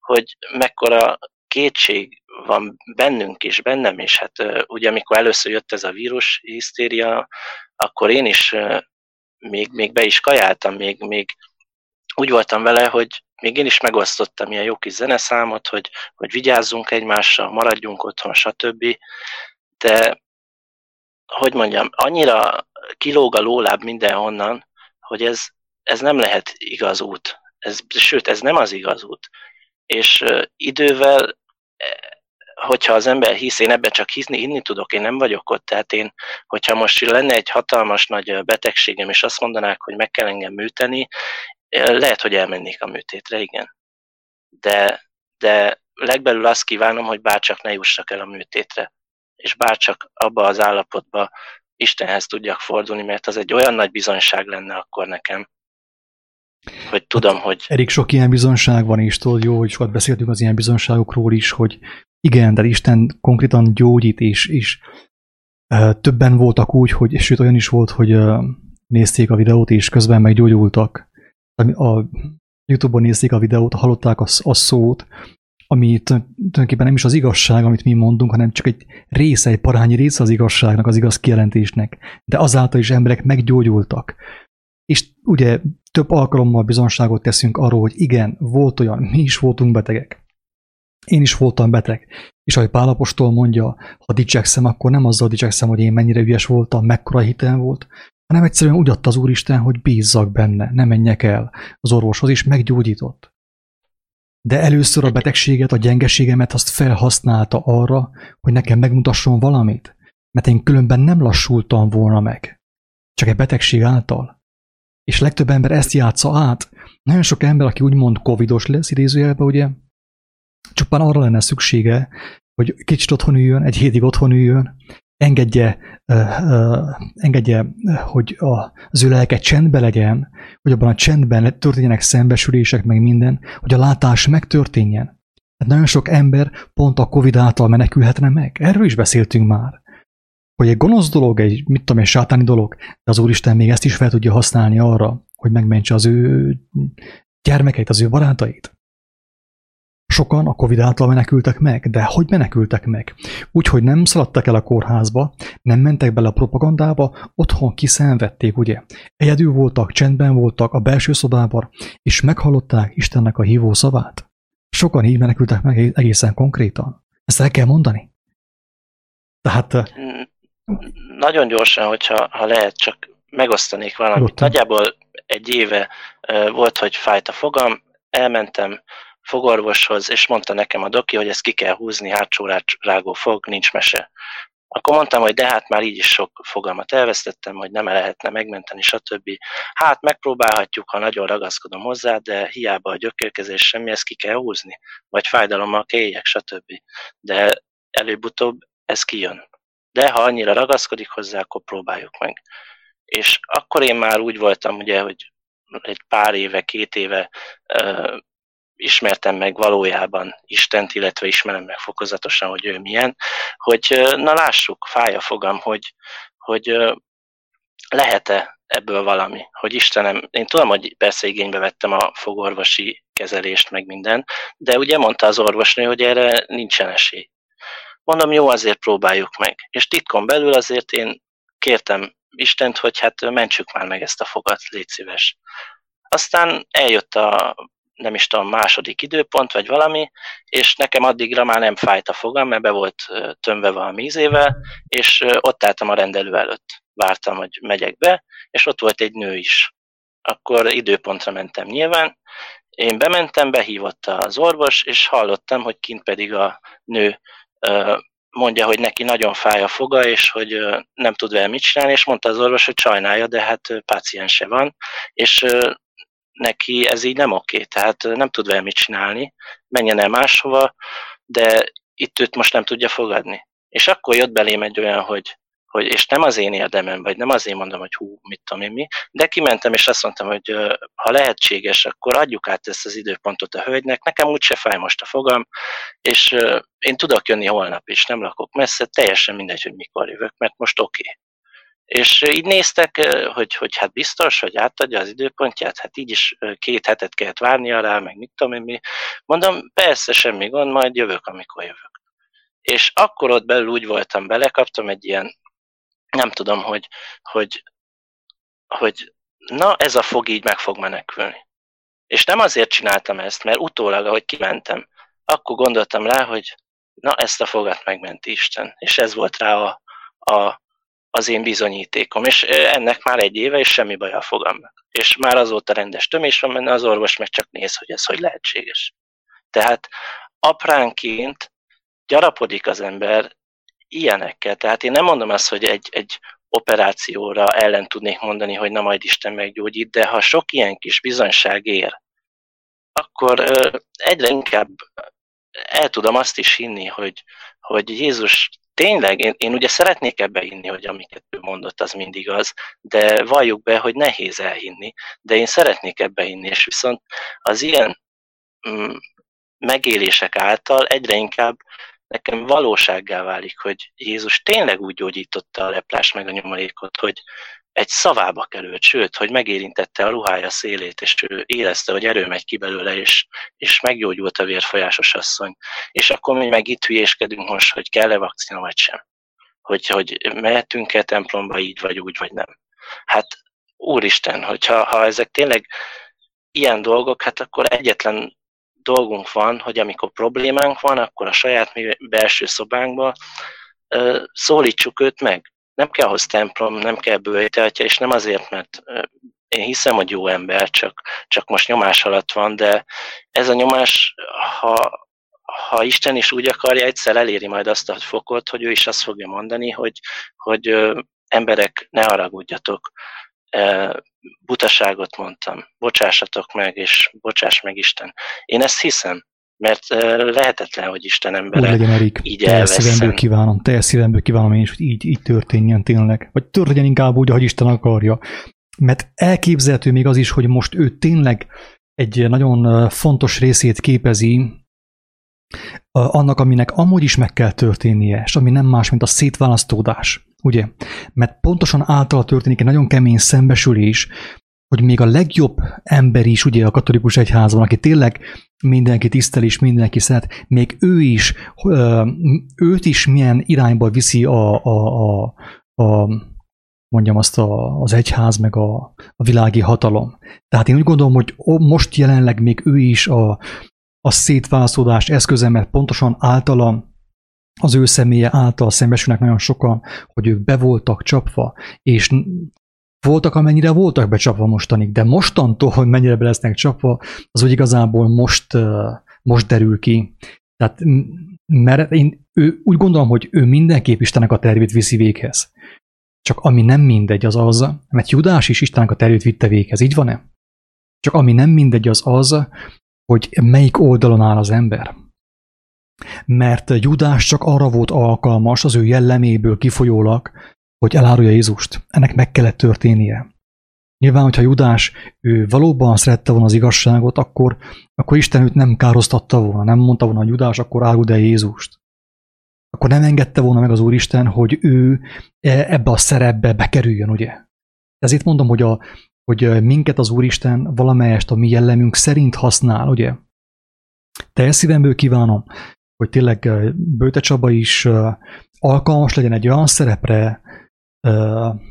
hogy mekkora kétség van bennünk is, bennem is. Hát ugye amikor először jött ez a vírus hisztéria, akkor én is még be is kajáltam, még úgy voltam vele, hogy még én is megosztottam ilyen jó kis zeneszámot, hogy vigyázzunk egymással, maradjunk otthon, stb. De, hogy mondjam, annyira kilóg a lóláb mindenhonnan, hogy ez nem lehet igaz út. Sőt, ez nem az igaz út. És idővel, hogyha az ember hisz, én ebben csak hinni tudok, én nem vagyok ott. Tehát én, hogyha most lenne egy hatalmas nagy betegségem, és azt mondanák, hogy meg kell engem műteni, lehet, hogy elmennék a műtétre, igen. De legbelül azt kívánom, hogy bárcsak ne jussak el a műtétre, és bárcsak abba az állapotba Istenhez tudjak fordulni, mert az egy olyan nagy bizonyság lenne akkor nekem, hogy tudom, hát, hogy... Eric, sok ilyen bizonyság van, és tudod, jó, hogy sokat beszéltünk az ilyen bizonyságokról is, hogy igen, de Isten konkrétan gyógyít, és többen voltak úgy, hogy, sőt olyan is volt, hogy nézték a videót, és közben meggyógyultak. A Youtube-on nézték a videót, hallották a szót, ami tulajdonképpen nem is az igazság, amit mi mondunk, hanem csak egy része, egy parányi része az igazságnak, az igaz kijelentésnek. De azáltal is emberek meggyógyultak. És ugye több alkalommal bizonságot teszünk arról, hogy igen, volt olyan, mi is voltunk betegek. Én is voltam beteg. És ahogy Pál apostol mondja, ha dicsekszem, akkor nem azzal dicsekszem, hogy én mennyire ügyes voltam, mekkora hitem volt, hanem egyszerűen úgy adta az Úristen, hogy bízzak benne, ne menjek el az orvoshoz, és meggyógyított. De először a betegséget, a gyengeségemet azt felhasználta arra, hogy nekem megmutasson valamit, mert én különben nem lassultam volna meg, csak egy betegség által. És legtöbb ember ezt játsza át. Nagyon sok ember, aki úgymond covidos lesz, idézőjelben, ugye, csupán arra lenne szüksége, hogy kicsit otthon üljön, egy hétig otthon üljön, engedje, hogy az ő lelke csendben legyen, hogy abban a csendben történjenek szembesülések, meg minden, hogy a látás megtörténjen. Hát nagyon sok ember pont a Covid által menekülhetne meg. Erről is beszéltünk már. Hogy egy gonosz dolog, egy mit tudom, egy sátáni dolog, de az Úristen még ezt is fel tudja használni arra, hogy megmentse az ő gyermekeit, az ő barátait. Sokan a Covid által menekültek meg, de hogy menekültek meg? Úgyhogy nem szaladtak el a kórházba, nem mentek bele a propagandába, otthon kiszenvedték, ugye? Egyedül voltak, csendben voltak a belső szobában, és meghallották Istennek a hívó szavát. Sokan így menekültek meg egészen konkrétan. Ezt el kell mondani? Tehát... Nagyon gyorsan, ha lehet, csak megosztanék valamit. Jottam. Nagyjából egy éve volt, hogy fájt a fogam, elmentem fogorvoshoz, és mondta nekem a doki, hogy ezt ki kell húzni, hátsó rágó fog, nincs mese. Akkor mondtam, hogy de hát már így is sok fogalmat elvesztettem, hogy nem lehetne megmenteni, stb. Hát megpróbálhatjuk, ha nagyon ragaszkodom hozzá, de hiába a gyökérkezés semmi, ezt ki kell húzni, vagy fájdalommal kéljek, stb. De előbb-utóbb ez kijön. De ha annyira ragaszkodik hozzá, akkor próbáljuk meg. És akkor én már úgy voltam, ugye, hogy egy pár éve, 2 éve ismertem meg valójában Istent, illetve ismerem meg fokozatosan, hogy ő milyen, hogy na lássuk, fáj a fogam, hogy lehet-e ebből valami, hogy Istenem, én tudom, hogy persze igénybe vettem a fogorvosi kezelést, meg minden, de ugye mondta az orvosnő, hogy erre nincsen esély. Mondom, jó, azért próbáljuk meg. És titkon belül azért én kértem Istent, hogy hát mentsük már meg ezt a fogat, légy szíves. Aztán eljött a nem is tudom, második időpont, vagy valami, és nekem addigra már nem fájt a fogam, mert be volt tömve valami ízével, és ott álltam a rendelő előtt. Vártam, hogy megyek be, és ott volt egy nő is. Akkor időpontra mentem nyilván. Én bementem, behívott az orvos, és hallottam, hogy kint pedig a nő mondja, hogy neki nagyon fáj a foga, és hogy nem tud vele mit csinálni, és mondta az orvos, hogy sajnálja, de hát páciense van, és neki ez így nem oké, tehát nem tud vele mit csinálni, menjen el máshova, de itt őt most nem tudja fogadni. És akkor jött belém egy olyan, hogy és nem az én érdemem, vagy nem az én mondom, hogy hú, mit tudom én mi, de kimentem, és azt mondtam, hogy ha lehetséges, akkor adjuk át ezt az időpontot a hölgynek, nekem úgyse fáj most a fogam, és én tudok jönni holnap is, nem lakok messze, teljesen mindegy, hogy mikor jövök, mert most oké. És így néztek, hogy hát biztos, hogy átadja az időpontját, hát így is 2 hetet kellett várnia rá, meg mit tudom én mi. Mondom, persze, semmi gond, majd jövök, amikor jövök. És akkor ott belül úgy voltam bele, kaptam egy ilyen, nem tudom, hogy na, ez a fog így meg fog menekülni. És nem azért csináltam ezt, mert utólag, ahogy kimentem, akkor gondoltam rá, hogy na, ezt a fogat megmenti Isten. És ez volt rá az én bizonyítékom, és ennek már 1 éve, és semmi baj a fogamnak. És már azóta rendes tömés van benne, az orvos meg csak néz, hogy ez hogy lehetséges. Tehát apránként gyarapodik az ember ilyenekkel. Tehát én nem mondom azt, hogy egy operációra ellen tudnék mondani, hogy na majd Isten meggyógyít, de ha sok ilyen kis bizonyság ér, akkor egyre inkább el tudom azt is hinni, hogy Jézus tényleg, én ugye szeretnék ebbe hinni, hogy amiket ő mondott, az mind igaz, de valljuk be, hogy nehéz elhinni, de én szeretnék ebbe hinni, és viszont az ilyen megélések által egyre inkább nekem valósággá válik, hogy Jézus tényleg úgy gyógyította a leprást meg a nyomorékot, hogy egy szavába került, sőt, hogy megérintette a ruhája szélét, és ő érezte, hogy erő megy ki belőle, és meggyógyult a vérfolyásos asszony. És akkor mi meg itt hülyéskedünk most, hogy kell-e vakcina, vagy sem. Hogy mehetünk-e templomba így, vagy úgy, vagy nem. Hát, úristen, ha ezek tényleg ilyen dolgok, hát akkor egyetlen dolgunk van, hogy amikor problémánk van, akkor a saját belső szobánkba szólítsuk őt meg. Nem kell ahhoz templom, nem kell böjteatya, és nem azért, mert én hiszem, hogy jó ember, csak most nyomás alatt van, de ez a nyomás, ha Isten is úgy akarja, egyszer eléri majd azt a fokot, hogy ő is azt fogja mondani, hogy emberek, ne haragudjatok, butaságot mondtam, bocsássatok meg, és bocsáss meg Isten. Én ezt hiszem. Mert lehetetlen, hogy Isten embere úgy legyen, Eric, így elveszem. Teljes szívemből kívánom én is, hogy így történjen tényleg. Vagy történjen inkább úgy, ahogy Isten akarja. Mert elképzelhető még az is, hogy most ő tényleg egy nagyon fontos részét képezi annak, aminek amúgy is meg kell történnie, és ami nem más, mint a szétválasztódás. Ugye? Mert pontosan általa történik egy nagyon kemény szembesülés, hogy még a legjobb ember is, ugye a katolikus egyházban, aki tényleg mindenki tisztel és mindenki szeret, még őt is milyen irányba viszi az egyház, meg a világi hatalom. Tehát én úgy gondolom, hogy most jelenleg még ő is a szétválasztódás eszköze, mert pontosan általa, az ő személye által szembesülnek nagyon sokan, hogy ők be voltak csapva, és voltak, amennyire voltak becsapva mostanig, de mostantól, hogy mennyire be lesznek csapva, az úgy igazából most derül ki. Tehát, mert én ő úgy gondolom, hogy ő mindenképp Istennek a tervét viszi véghez. Csak ami nem mindegy, az az, mert Judás is Istennek a tervét vitte véghez, így van-e? Csak ami nem mindegy, az az, hogy melyik oldalon áll az ember. Mert Judás csak arra volt alkalmas az ő jelleméből kifolyólag, hogy elárulja Jézust. Ennek meg kellett történnie. Nyilván, hogyha Judás ő valóban szerette volna az igazságot, akkor Isten őt nem károztatta volna, nem mondta volna, hogy Judás, akkor áruld el Jézust. Akkor nem engedte volna meg az Úristen, hogy ő ebbe a szerepbe bekerüljön, ugye? Ezért mondom, hogy minket az Úristen valamelyest a mi jellemünk szerint használ, ugye? Teljes szívemből kívánom, hogy tényleg Böjte Csaba is alkalmas legyen egy olyan szerepre,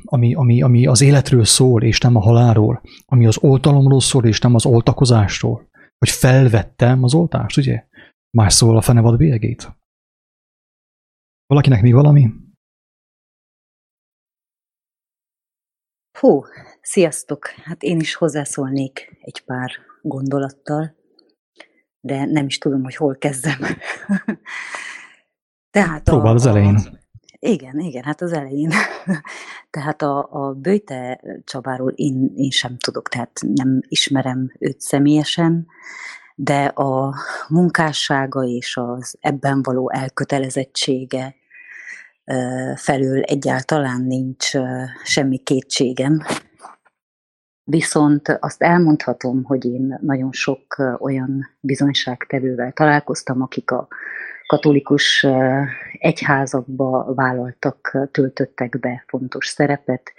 ami az életről szól, és nem a halálról, ami az oltalomról szól, és nem az oltakozásról, hogy felvettem az oltást, ugye? Más szól a fenevad bélyegét. Valakinek még valami? Hú, sziasztok! Hát én is hozzászólnék egy pár gondolattal, de nem is tudom, hogy hol kezdem. Próbáld az elején. Igen, hát az elején. Tehát a Böjte Csabáról én sem tudok, tehát nem ismerem őt személyesen, de a munkássága és az ebben való elkötelezettsége felől egyáltalán nincs semmi kétségem. Viszont azt elmondhatom, hogy én nagyon sok olyan bizonyságtevővel találkoztam, akik a katolikus egyházakba vállaltak, töltöttek be fontos szerepet,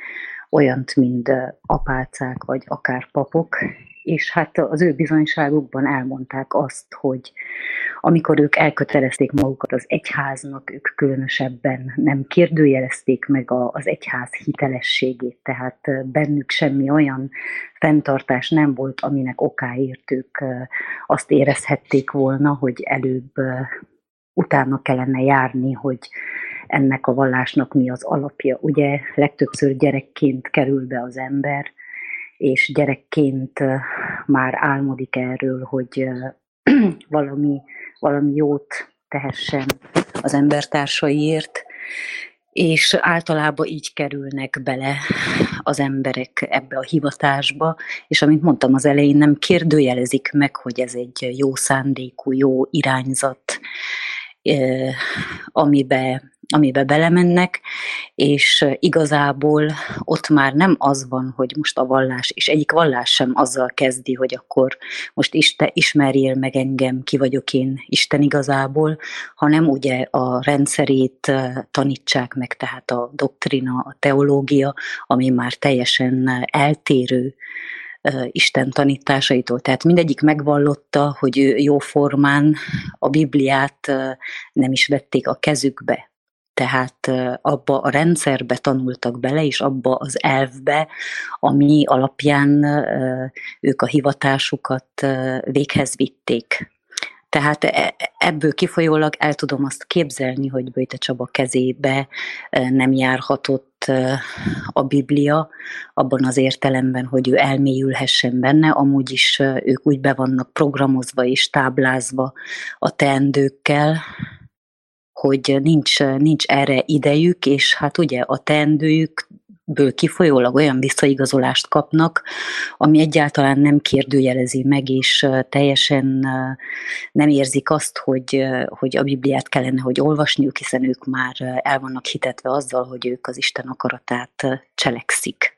olyant, mint apácák vagy akár papok, és hát az ő bizonyságukban elmondták azt, hogy amikor ők elkötelezték magukat az egyháznak, ők különösebben nem kérdőjelezték meg az egyház hitelességét, tehát bennük semmi olyan fenntartás nem volt, aminek okáért ők azt érezhették volna, hogy előbb utána kellene járni, hogy ennek a vallásnak mi az alapja. Ugye legtöbbször gyerekként kerül be az ember, és gyerekként már álmodik erről, hogy valami jót tehessen az embertársaiért, és általában így kerülnek bele az emberek ebbe a hivatásba, és amint mondtam az elején, nem kérdőjelezik meg, hogy ez egy jó szándékú, jó irányzat, amibe belemennek, és igazából ott már nem az van, hogy most a vallás, és egyik vallás sem azzal kezdi, hogy akkor most Isten ismerjél meg engem, ki vagyok én Isten igazából, hanem ugye a rendszerét tanítsák meg, tehát a doktrina, a teológia, ami már teljesen eltérő Isten tanításaitól. Tehát mindegyik megvallotta, hogy jóformán a Bibliát nem is vették a kezükbe. Tehát abba a rendszerbe tanultak bele, és abba az elvbe, ami alapján ők a hivatásukat véghez vitték. Tehát ebből kifolyólag el tudom azt képzelni, hogy Böjte Csaba kezébe nem járhatott a Biblia abban az értelemben, hogy ő elmélyülhessen benne, amúgy is ők úgy be vannak programozva és táblázva a teendőkkel, hogy nincs erre idejük, és hát ugye a teendőjükből kifolyólag olyan visszaigazolást kapnak, ami egyáltalán nem kérdőjelezi meg, és teljesen nem érzik azt, hogy a Bibliát kellene, hogy olvasniuk, hiszen ők már el vannak hitetve azzal, hogy ők az Isten akaratát cselekszik.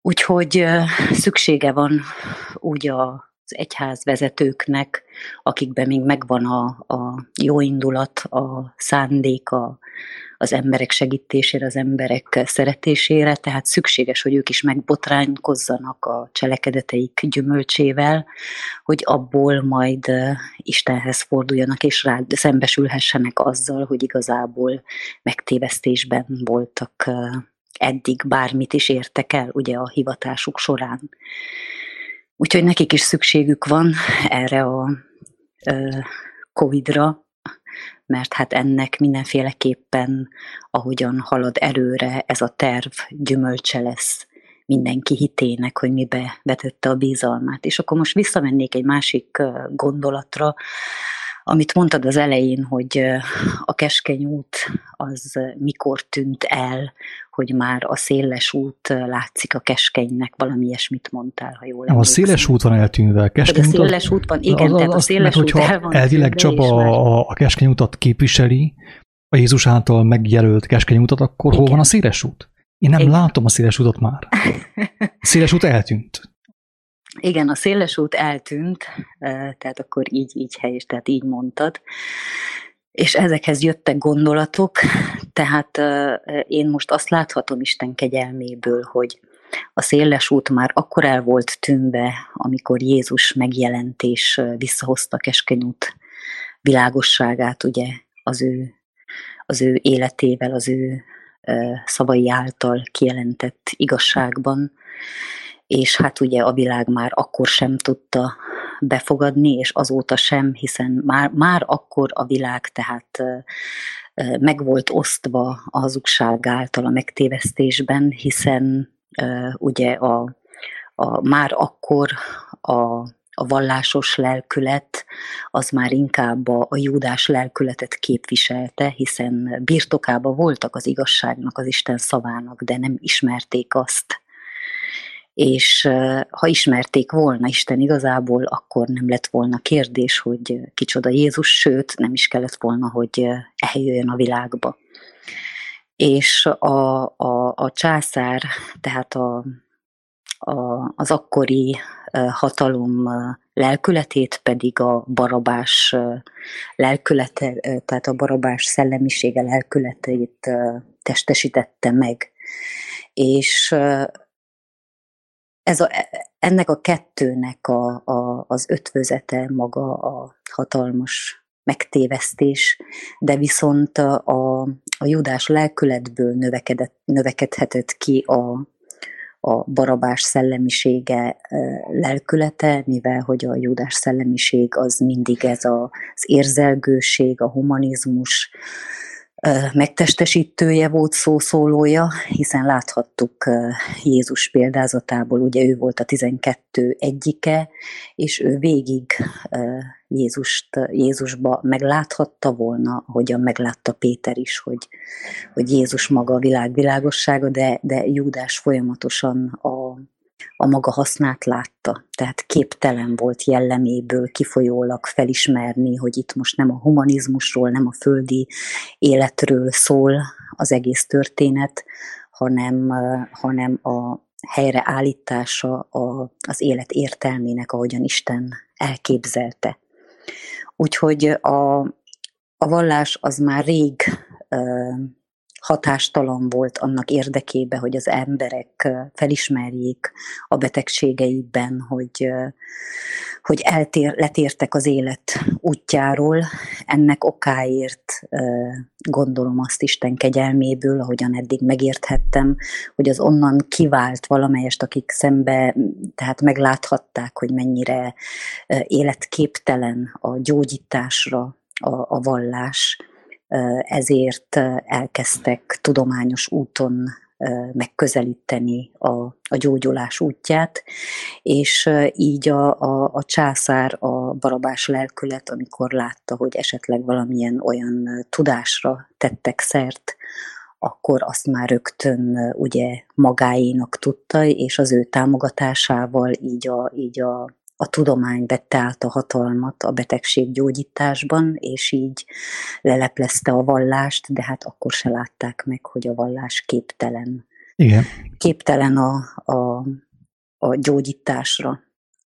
Úgyhogy szüksége van úgy az egyházvezetőknek, akikben még megvan a jó indulat, a szándék, az emberek segítésére, az emberek szeretésére, tehát szükséges, hogy ők is megbotránkozzanak a cselekedeteik gyümölcsével, hogy abból majd Istenhez forduljanak, és rá szembesülhessenek azzal, hogy igazából megtévesztésben voltak eddig, bármit is értek el, ugye a hivatásuk során. Úgyhogy nekik is szükségük van erre a COVID-ra, mert hát ennek mindenféleképpen, ahogyan halad előre, ez a terv gyümölcse lesz mindenki hitének, hogy mibe vetette a bizalmát. És akkor most visszamennék egy másik gondolatra, amit mondtad az elején, hogy a keskeny út az mikor tűnt el, hogy már a széles út látszik a keskenynek, valami ilyesmit mondtál, ha jól emlékszem. A széles út van eltűnve, a keskeny út. A széles út van, igen, tehát a széles út el van. Elvileg Csaba a keskeny utat képviseli, a Jézus által megjelölt keskeny utat, akkor igen. Hol van a széles út? Én nem látom a széles utat már. A széles út eltűnt. Igen, a széles út eltűnt, tehát akkor így helyes, tehát így mondtad. És ezekhez jöttek gondolatok, tehát én most azt láthatom Isten kegyelméből, hogy a széles út már akkor el volt tűnve, amikor Jézus megjelent és visszahozta keskeny út világosságát, ugye, az ő életével, az ő szavai által kijelentett igazságban, és hát ugye a világ már akkor sem tudta befogadni, és azóta sem, hiszen már akkor a világ tehát meg volt osztva a hazugság által a megtévesztésben, hiszen ugye már akkor a vallásos lelkület az már inkább a júdás lelkületet képviselte, hiszen birtokában voltak az igazságnak, az Isten szavának, de nem ismerték azt. És ha ismerték volna Isten igazából, akkor nem lett volna kérdés, hogy kicsoda Jézus, sőt, nem is kellett volna, hogy eljöjjön a világba. És a császár, tehát az akkori hatalom lelkületét pedig a Barabás lelkülete, tehát a Barabás szellemisége lelkületét testesítette meg. És ennek a kettőnek az ötvözete maga a hatalmas megtévesztés, de viszont a judás lelkületből növekedhetett ki a Barabás szellemisége lelkülete, mivel hogy a judás szellemiség az mindig ez az érzelgőség, a humanizmus megtestesítője volt, szószólója, hiszen láthattuk Jézus példázatából, ugye ő volt a 12 egyike, és ő végig Jézusba megláthatta volna, ahogyan meglátta Péter is, hogy Jézus maga a világ világossága, de Júdás folyamatosan a maga hasznát látta, tehát képtelen volt jelleméből kifolyólag felismerni, hogy itt most nem a humanizmusról, nem a földi életről szól az egész történet, hanem a helyreállítása az élet értelmének, ahogyan Isten elképzelte. Úgyhogy a vallás az már rég hatástalan volt annak érdekében, hogy az emberek felismerjék a betegségeikben, hogy letértek az élet útjáról. Ennek okáért gondolom azt Isten kegyelméből, ahogyan eddig megérthettem, hogy az onnan kivált valamelyest, akik szembe, tehát megláthatták, hogy mennyire életképtelen a gyógyításra a vallás, ezért elkezdtek tudományos úton megközelíteni a gyógyulás útját, és így a császár, a Barabás lelkület, amikor látta, hogy esetleg valamilyen olyan tudásra tettek szert, akkor azt már rögtön ugye magáénak tudta, és az ő támogatásával így a tudomány vette át a hatalmat a betegséggyógyításban, és így leleplezte a vallást, de hát akkor se látták meg, hogy a vallás képtelen. Igen. Képtelen a gyógyításra.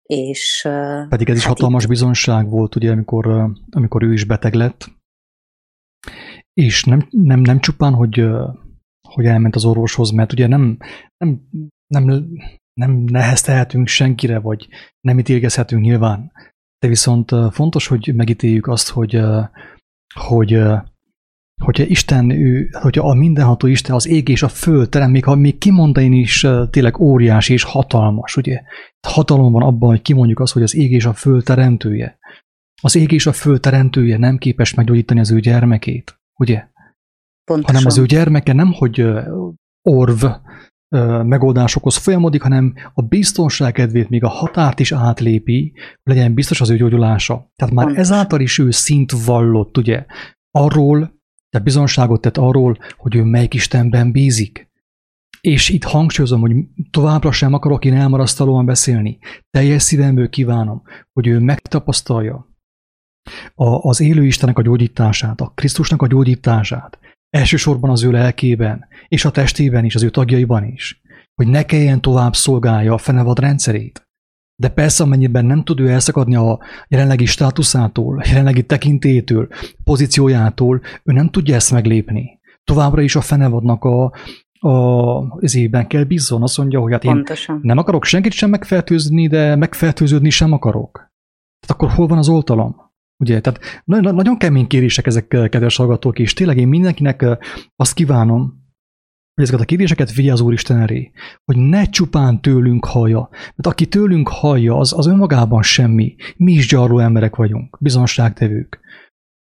És pedig ez is hatalmas bizonság volt, ugye, amikor ő is beteg lett, és nem csupán, hogy elment az orvoshoz, mert ugye nem neheztelhetünk senkire, vagy nem ítélkezhetünk nyilván. De viszont fontos, hogy megítéljük azt, hogyha Isten, hogyha a mindenható Isten, az ég és a föld terem, még kimondani is tényleg óriási és hatalmas, ugye? Hatalom van abban, hogy kimondjuk azt, hogy az ég és a föld teremtője. Az ég és a föld teremtője nem képes meggyógyítani az ő gyermekét, ugye? Pontosan. Hanem az ő gyermeke nem, hogy orv, megoldásokhoz folyamodik, hanem a biztonság kedvét még a határt is átlépi, hogy legyen biztos az ő gyógyulása. Tehát már ezáltal is ő szint vallott, ugye, arról, tehát bizonságot tett arról, hogy ő melyik Istenben bízik. És itt hangsúlyozom, hogy továbbra sem akarok én elmarasztalóan beszélni. Teljes szívemből kívánom, hogy ő megtapasztalja az élő Istennek a gyógyítását, a Krisztusnak a gyógyítását, elsősorban az ő lelkében, és a testében is, az ő tagjaiban is, hogy ne kelljen tovább szolgálja a fenevad rendszerét. De persze, amennyiben nem tud ő elszakadni a jelenlegi státuszától, a jelenlegi tekintélytől, pozíciójától, ő nem tudja ezt meglépni. Továbbra is a fenevadnak az évben kell bízzon. Azt mondja, hogy hát én nem akarok senkit sem megfertőzni, de megfertőződni sem akarok. Tehát akkor hol van az oltalom? Ugye, tehát nagyon kemény kérések ezek, kedves hallgatók, és tényleg én mindenkinek azt kívánom, hogy ezeket a kéréseket vigye az Úristen elé, hogy ne csupán tőlünk hallja. Mert aki tőlünk hallja, az önmagában semmi. Mi is gyarló emberek vagyunk, bizonságtevők.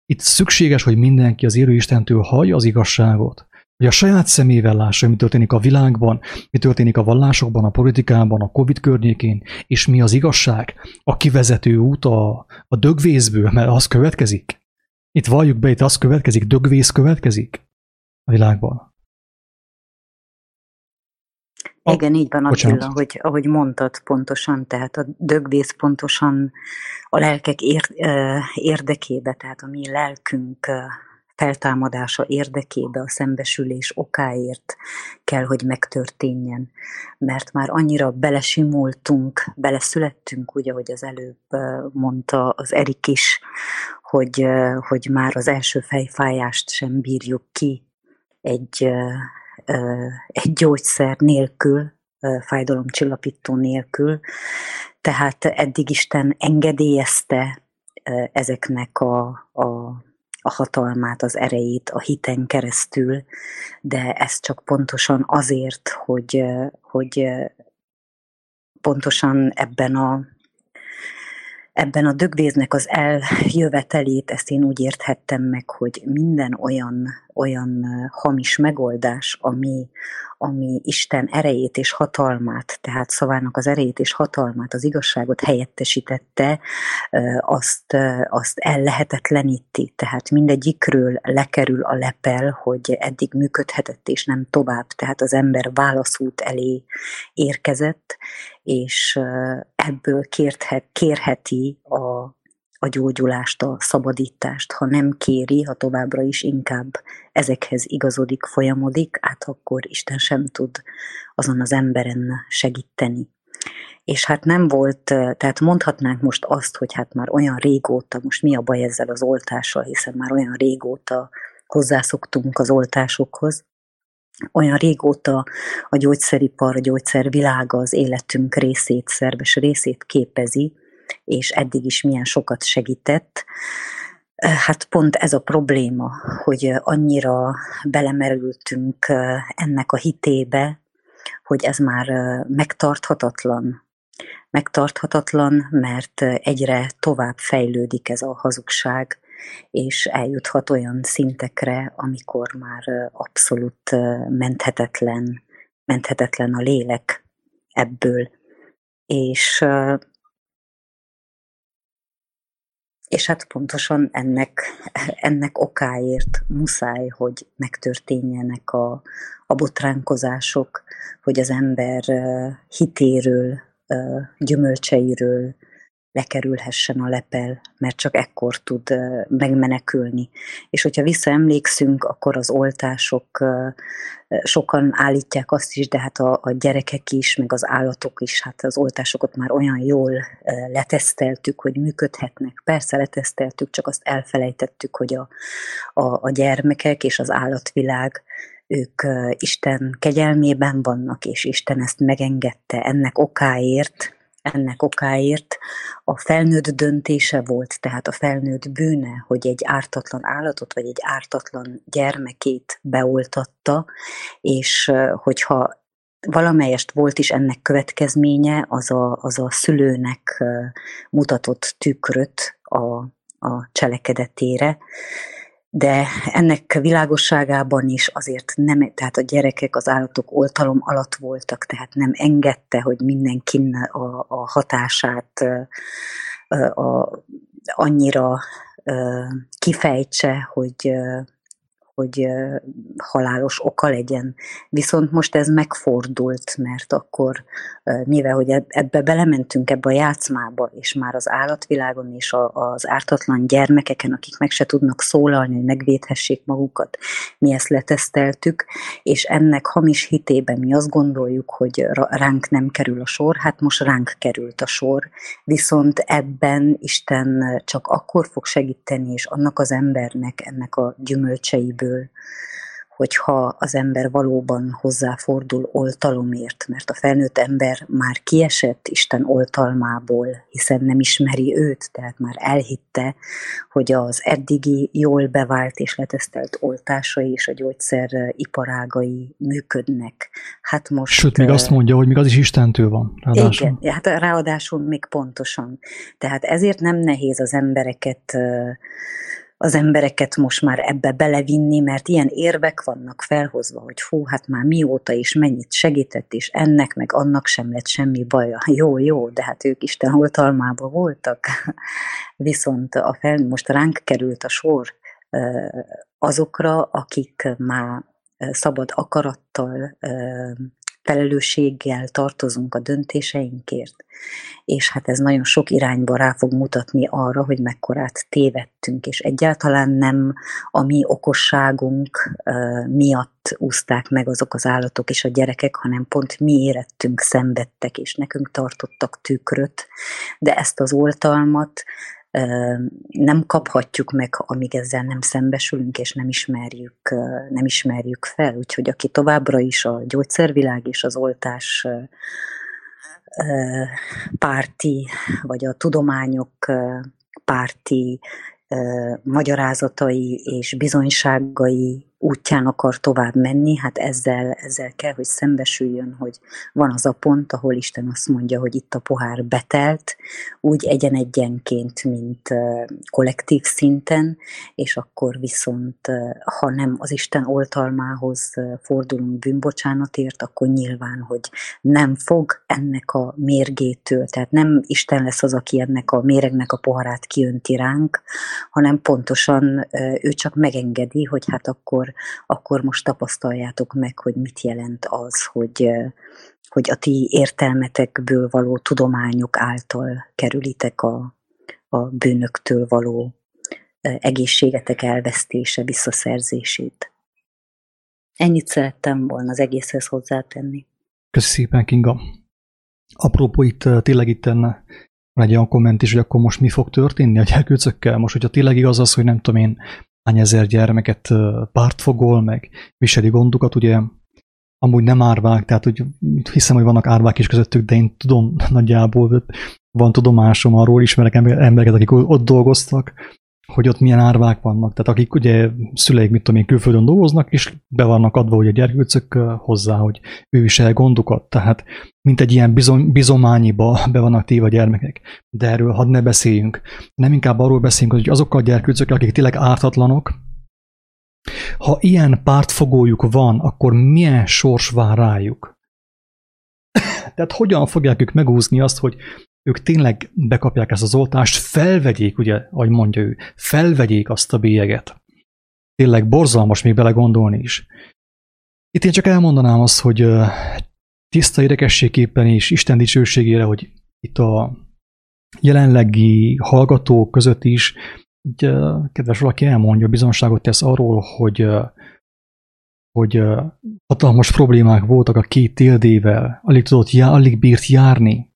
Itt szükséges, hogy mindenki az élő Istentől hallja az igazságot, hogy a saját szemével lássa, mi történik a világban, mi történik a vallásokban, a politikában, a Covid környékén, és mi az igazság, a kivezető út a dögvészből, mert az következik. Itt valljuk be, itt az következik, dögvész következik a világban. Igen, így van, Attila, hogy ahogy mondtad pontosan, tehát a dögvész pontosan a lelkek érdekébe, tehát a mi lelkünk feltámadása érdekébe, a szembesülés okáért kell, hogy megtörténjen. Mert már annyira belesimultunk, beleszülettünk, ugye, ahogy az előbb mondta az Eric is, hogy már az első fejfájást sem bírjuk ki egy gyógyszer nélkül, fájdalomcsillapító nélkül. Tehát eddig Isten engedélyezte ezeknek a hatalmát, az erejét a hiten keresztül, de ez csak pontosan azért, hogy pontosan ebben a dögvésznek az eljövetelét, ezt én úgy érthettem meg, hogy minden olyan hamis megoldás, ami Isten erejét és hatalmát, tehát szavának az erejét és hatalmát, az igazságot helyettesítette, azt ellehetetleníti. Tehát mindegyikről lekerül a lepel, hogy eddig működhetett és nem tovább. Tehát az ember válaszút elé érkezett, és ebből kérheti a gyógyulást, a szabadítást. Ha nem kéri, ha továbbra is inkább ezekhez igazodik, folyamodik, át akkor Isten sem tud azon az emberen segíteni. És hát nem volt, tehát mondhatnánk most azt, hogy hát már olyan régóta, most mi a baj ezzel az oltással, hiszen már olyan régóta hozzászoktunk az oltásokhoz, olyan régóta a gyógyszeripar, a gyógyszervilága az életünk részét, szerves részét képezi, és eddig is milyen sokat segített. Hát pont ez a probléma, hogy annyira belemerültünk ennek a hitébe, hogy ez már megtarthatatlan. Megtarthatatlan, mert egyre tovább fejlődik ez a hazugság, és eljuthat olyan szintekre, amikor már abszolút menthetetlen a lélek ebből. És hát pontosan ennek okáért muszáj, hogy megtörténjenek a botránkozások, hogy az ember hitéről, gyümölcseiről lekerülhessen a lepel, mert csak ekkor tud megmenekülni. És hogyha visszaemlékszünk, akkor az oltások, sokan állítják azt is, de hát a gyerekek is, meg az állatok is, hát az oltásokat már olyan jól leteszteltük, hogy működhetnek. Persze leteszteltük, csak azt elfelejtettük, hogy a gyermekek és az állatvilág, ők Isten kegyelmében vannak, és Isten ezt megengedte ennek okáért a felnőtt döntése volt, tehát a felnőtt bűne, hogy egy ártatlan állatot, vagy egy ártatlan gyermekét beoltatta, és hogyha valamelyest volt is ennek következménye, az a szülőnek mutatott tükröt a cselekedetére, de ennek világosságában is azért nem, tehát a gyerekek az állatok oltalom alatt voltak, tehát nem engedte, hogy mindenkin a hatását annyira kifejtse, hogy halálos oka legyen. Viszont most ez megfordult, mert akkor, mivel hogy ebbe belementünk, ebbe a játszmába, és már az állatvilágon és az ártatlan gyermekeken, akik meg se tudnak szólalni, hogy megvédhessék magukat, mi ezt leteszteltük, és ennek hamis hitében mi azt gondoljuk, hogy ránk nem kerül a sor, hát most ránk került a sor, viszont ebben Isten csak akkor fog segíteni, és annak az embernek, ennek a gyümölcseiből, hogyha az ember valóban hozzáfordul oltalomért, mert a felnőtt ember már kiesett Isten oltalmából, hiszen nem ismeri őt, tehát már elhitte, hogy az eddigi jól bevált és letesztelt oltásai és a gyógyszer iparágai működnek. Hát most, sőt, még azt mondja, hogy még az is Istentől van. Ráadásul. Igen, hát ráadásul még pontosan. Tehát ezért nem nehéz az embereket most már ebbe belevinni, mert ilyen érvek vannak felhozva, hogy fú, hát már mióta is mennyit segített, és ennek meg annak sem lett semmi baja. Jó, de hát ők Isten oltalmában voltak. Viszont most ránk került a sor azokra, akik már szabad akarattal, felelősséggel tartozunk a döntéseinkért, és hát ez nagyon sok irányba rá fog mutatni arra, hogy mekkorát tévedtünk, és egyáltalán nem a mi okosságunk miatt úszták meg azok az állatok és a gyerekek, hanem pont mi érettünk, szenvedtek, és nekünk tartottak tükröt, de ezt az oltalmat nem kaphatjuk meg, amíg ezzel nem szembesülünk, és nem ismerjük fel. Úgyhogy aki továbbra is a gyógyszervilág és az oltás párti, vagy a tudományok párti magyarázatai és bizonyságai útján akar tovább menni, hát ezzel kell, hogy szembesüljön, hogy van az a pont, ahol Isten azt mondja, hogy itt a pohár betelt, úgy egyen-egyenként, mint kollektív szinten, és akkor viszont, ha nem az Isten oltalmához fordulunk bűnbocsánatért, akkor nyilván, hogy nem fog ennek a mérgétől, tehát nem Isten lesz az, aki ennek a méregnek a poharát kiönti ránk, hanem pontosan ő csak megengedi, hogy hát akkor most tapasztaljátok meg, hogy mit jelent az, hogy a ti értelmetekből való tudományok által kerülitek a bűnöktől való egészségetek elvesztése, visszaszerzését. Ennyit szerettem volna az egészhez hozzátenni. Köszönöm szépen, Kinga. Apropó, tényleg van egy olyan komment is, hogy akkor most mi fog történni a gyerkőcökkel? Most, hogyha tényleg igaz az, hogy nem tudom én, hány ezer gyermeket pártfogol, meg viseli gondokat, ugye amúgy nem árvák, tehát hogy hiszem, hogy vannak árvák is közöttük, de én tudom nagyjából, van tudomásom arról, ismerek embereket, akik ott dolgoztak, hogy ott milyen árvák vannak, tehát akik ugye szüleik, mit tudom én, külföldön dolgoznak, és be vannak adva ugye a gyerkőcök hozzá, hogy ő visel gondokat, tehát mint egy ilyen bizományiba be vannak téve a gyermekek. De erről hadd ne beszéljünk. Nem inkább arról beszéljünk, hogy azokkal a gyerkőcök, akik tényleg ártatlanok, ha ilyen pártfogójuk van, akkor milyen sors vár rájuk? Tehát hogyan fogják ők megúszni azt, hogy ők tényleg bekapják ezt az oltást, felvegyék, ugye, ahogy mondja ő, felvegyék azt a bélyeget. Tényleg borzalmas még belegondolni is. Itt én csak elmondanám azt, hogy tiszta érdekességképpen és Isten dicsőségére, hogy itt a jelenlegi hallgatók között is, így, kedves valaki elmondja, bizonságot tesz arról, hogy hatalmas problémák voltak a két téldével, alig bírt járni,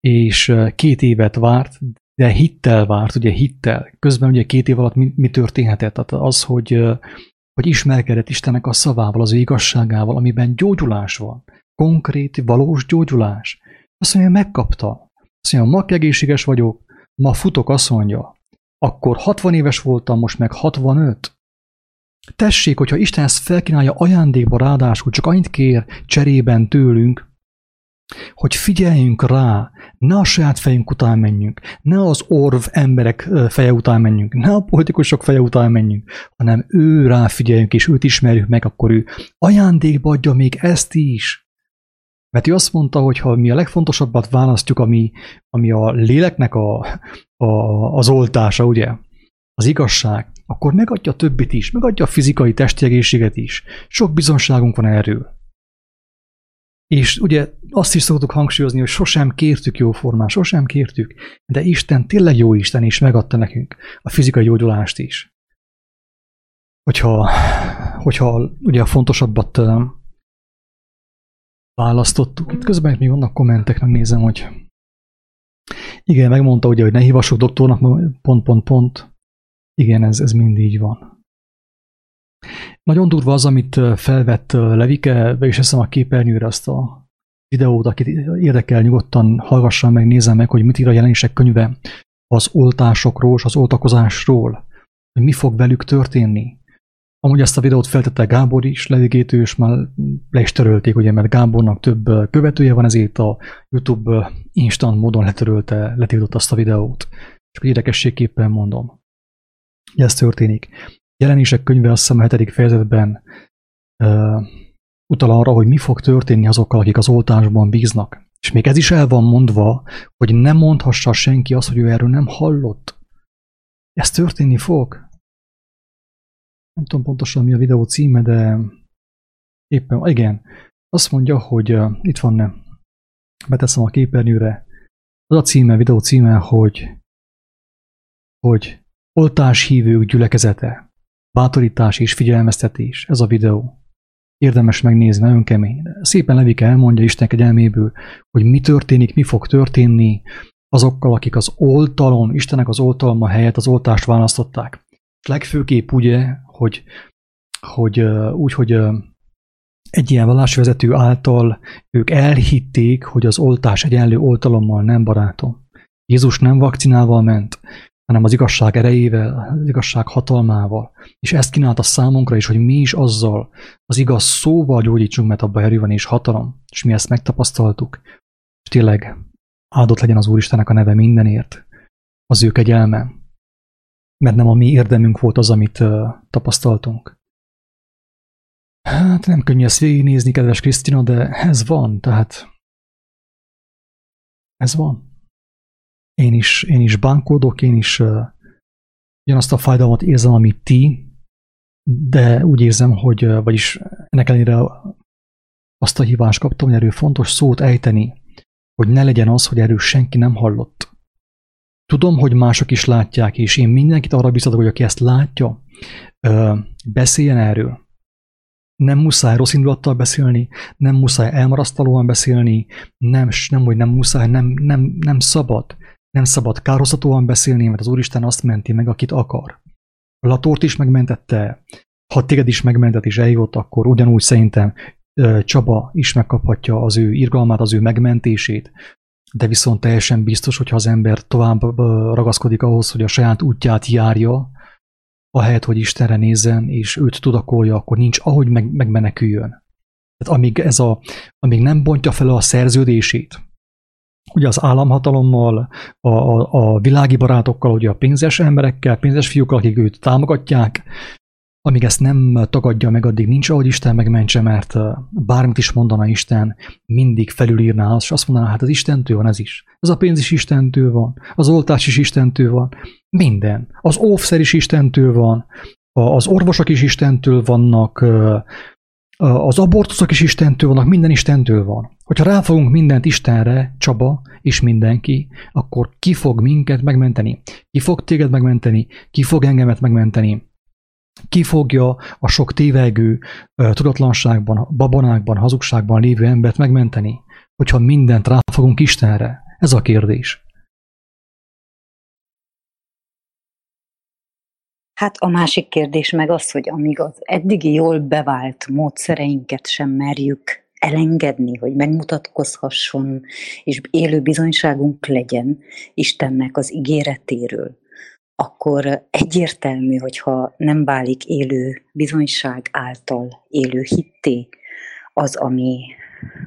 és 2 évet várt, de hittel várt, ugye hittel. Közben ugye 2 év alatt mi történhetett? Tehát az, hogy ismerkedett Istennek a szavával, az ő igazságával, amiben gyógyulás van. Konkrét, valós gyógyulás. Azt mondja, megkapta. Azt mondja, ma egészséges vagyok, ma futok, azt mondja. Akkor 60 éves voltam, most meg 65. Tessék, hogyha Isten ezt felkínálja ajándékba, ráadásul csak annyit kér cserében tőlünk, hogy figyeljünk rá, ne a saját fejünk után menjünk, ne az orv emberek feje után menjünk, ne a politikusok feje után menjünk, hanem ő rá figyeljünk, és őt ismerjük meg, akkor ő ajándékba adja még ezt is. Mert ő azt mondta, hogy ha mi a legfontosabbat választjuk, ami a léleknek az oltása, ugye, az igazság, akkor megadja a többit is, megadja a fizikai testi egészséget is. Sok bizonságunk van erről. És ugye azt is szoktuk hangsúlyozni, hogy sosem kértük jóformán, sosem kértük, de Isten tényleg jó Isten, és megadta nekünk a fizikai gyógyulást is. Hogyha ugye a fontosabbat választottuk. Itt közben még vannak kommentek, megnézem, hogy igen, megmondta ugye, hogy ne hívassuk doktornak, pont. Igen, ez mind így van. Nagyon durva az, amit felvett Levike, be is teszem a képernyőre azt a videót, akit érdekel, nyugodtan hallgassam meg, nézzem meg, hogy mit ír a Jelenések könyve az oltásokról és az oltakozásról, hogy mi fog velük történni. Amúgy ezt a videót feltette Gábor is, Levikét és már le is törölték, ugye, mert Gábornak több követője van, ezért a Youtube instant módon letiltott azt a videót. Csak érdekességképpen mondom. Ez történik. Jelenések könyve, azt hiszem, a 7. fejezetben utal arra, hogy mi fog történni azokkal, akik az oltásban bíznak. És még ez is el van mondva, hogy nem mondhassa senki azt, hogy ő erről nem hallott. Ez történni fog. Nem tudom pontosan, mi a videó címe, de éppen, igen, azt mondja, hogy itt van, nem, beteszem a képernyőre, az a címe, videó címe, hogy oltáshívők gyülekezete, bátorítás és figyelmeztetés, ez a videó. Érdemes megnézni, nagyon kemény. Szépen Levike elmondja Isten kegyelméből, hogy mi történik, mi fog történni azokkal, akik az oltalon, Istenek az oltalma helyett az oltást választották. Legfőképp ugye, hogy egy ilyen vallásvezető által ők elhitték, hogy az oltás egyenlő oltalommal, nem barátom. Jézus nem vakcinával ment, hanem az igazság erejével, az igazság hatalmával. És ezt kínálta számunkra is, hogy mi is azzal az igaz szóval gyógyítsunk, mert abban erő van és hatalom. És mi ezt megtapasztaltuk. És tényleg áldott legyen az Úristenek a neve mindenért. Az ő kegyelme. Mert nem a mi érdemünk volt az, amit tapasztaltunk. Hát nem könnyű ezt végignézni, kedves Krisztina, de ez van, tehát ez van. Én is bánkódok, én is ugyanazt a fájdalmat érzem, amit ti, de úgy érzem, hogy vagyis ennek ellenére azt a hívást kaptam, hogy erről fontos szót ejteni, hogy ne legyen az, hogy erről senki nem hallott. Tudom, hogy mások is látják, és én mindenkit arra biztatok, hogy aki ezt látja, beszéljen erről. Nem muszáj rossz indulattal beszélni, nem muszáj elmarasztalóan beszélni, nem szabad kárhoztatóan beszélni, mert az Úristen azt menti meg, akit akar. A Latort is megmentette, ha téged is megmentett és eljött, akkor ugyanúgy szerintem Csaba is megkaphatja az ő irgalmát, az ő megmentését. De viszont teljesen biztos, hogyha az ember tovább ragaszkodik ahhoz, hogy a saját útját járja, ahelyett, hogy Istenre nézzen, és őt tudakolja, akkor nincs, ahogy megmeneküljön. Tehát amíg nem bontja fel a szerződését, ugye az államhatalommal, a világi barátokkal, ugye a pénzes emberekkel, pénzes fiúkkal, akik őt támogatják, amíg ezt nem tagadja meg, addig nincs, ahogy Isten megmentse, mert bármit is mondana Isten, mindig felülírná, és azt mondaná, hát az Istentől van ez is. Ez a pénz is Istentől van, az oltás is Istentől van, minden. Az óvszer is Istentől van, az orvosok is Istentől vannak, az abortuszok is Istentől vannak, minden Istentől van. Hogyha ráfogunk mindent Istenre, Csaba és mindenki, akkor ki fog minket megmenteni? Ki fog téged megmenteni? Ki fog engemet megmenteni? Ki fogja a sok tévegő, tudatlanságban, babonákban, hazugságban lévő embert megmenteni, hogyha mindent ráfogunk Istenre? Ez a kérdés. Hát a másik kérdés meg az, hogy amíg az eddigi jól bevált módszereinket sem merjük elengedni, hogy megmutatkozhasson, és élő bizonyságunk legyen Istennek az ígéretéről, akkor egyértelmű, hogyha nem válik élő bizonyság által élő hitté az, ami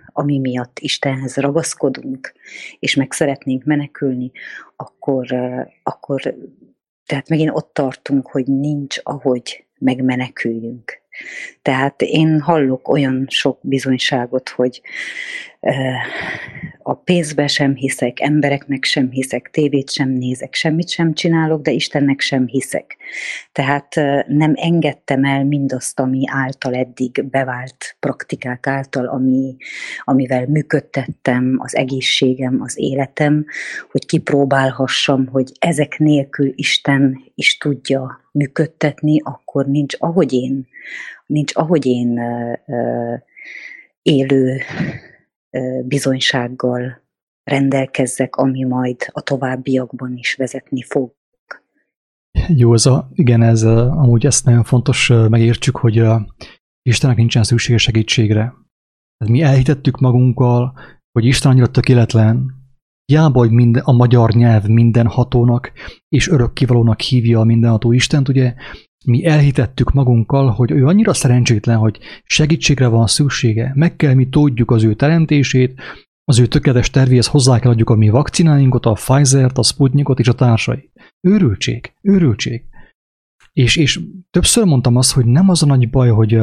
ami miatt Istenhez ragaszkodunk, és meg szeretnénk menekülni, akkor tehát megint ott tartunk, hogy nincs, ahogy megmeneküljünk. Tehát én hallok olyan sok bizonyságot, hogy a pénzbe sem hiszek, embereknek sem hiszek, tévét sem nézek, semmit sem csinálok, de Istennek sem hiszek. Tehát nem engedtem el mindazt, ami által eddig bevált praktikák által, amivel működtettem az egészségem, az életem, hogy kipróbálhassam, hogy ezek nélkül Isten is tudja működtetni, akkor nincs ahogy én élő bizonysággal rendelkezzek, ami majd a továbbiakban is vezetni fog. Józa, igen, ez amúgy ezt nagyon fontos megértsük, hogy Istennek nincsen szüksége segítségre. Mi elhitettük magunkkal, hogy Isten annyira tökéletlen, hiába, hogy a magyar nyelv mindenhatónak és örökkivalónak hívja a mindenható Istent, ugye, mi elhitettük magunkkal, hogy ő annyira szerencsétlen, hogy segítségre van szüksége, meg kell mi tudjuk az ő teremtését, az ő tökéletes tervéhez hozzá kell adjuk a mi vakcináinkat, a Pfizert, a Sputnikot és a társait. Őrültség. És többször mondtam azt, hogy nem az a nagy baj, hogy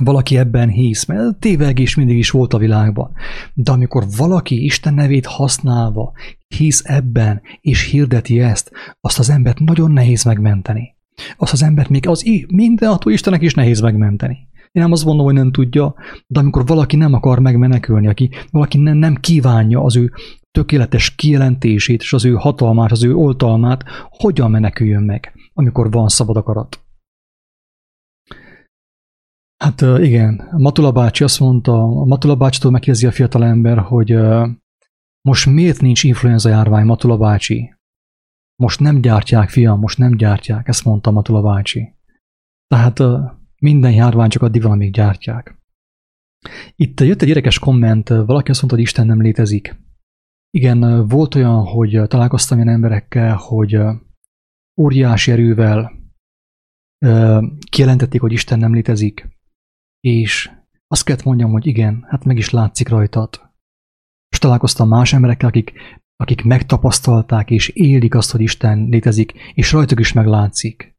valaki ebben hisz, mert tévegés mindig is volt a világban. De amikor valaki Isten nevét használva hisz ebben, és hirdeti ezt, azt az embert nagyon nehéz megmenteni. Azt az embert még mindenható Istennek is nehéz megmenteni. Én nem azt mondom, hogy nem tudja, de amikor valaki nem akar megmenekülni, valaki nem kívánja az ő tökéletes kijelentését, és az ő hatalmát, az ő oltalmát, hogyan meneküljön meg, amikor van szabad akarat. Hát igen, Matula bácsi azt mondta, a Matula bácsitól megkérdezi a fiatalember, hogy most miért nincs influenza járvány, Matula bácsi? Most nem gyártják, fiam, most nem gyártják, ezt mondta Matula bácsi. Tehát minden járvány csak addig van, amíg gyártják. Itt jött egy érdekes komment, valaki azt mondta, hogy Isten nem létezik. Igen, volt olyan, hogy találkoztam olyan emberekkel, hogy óriási erővel kijelentették, hogy Isten nem létezik. És azt kellett mondjam, hogy igen, hát meg is látszik rajtad. És találkoztam más emberekkel, akik megtapasztalták és élik azt, hogy Isten létezik, és rajtuk is meglátszik.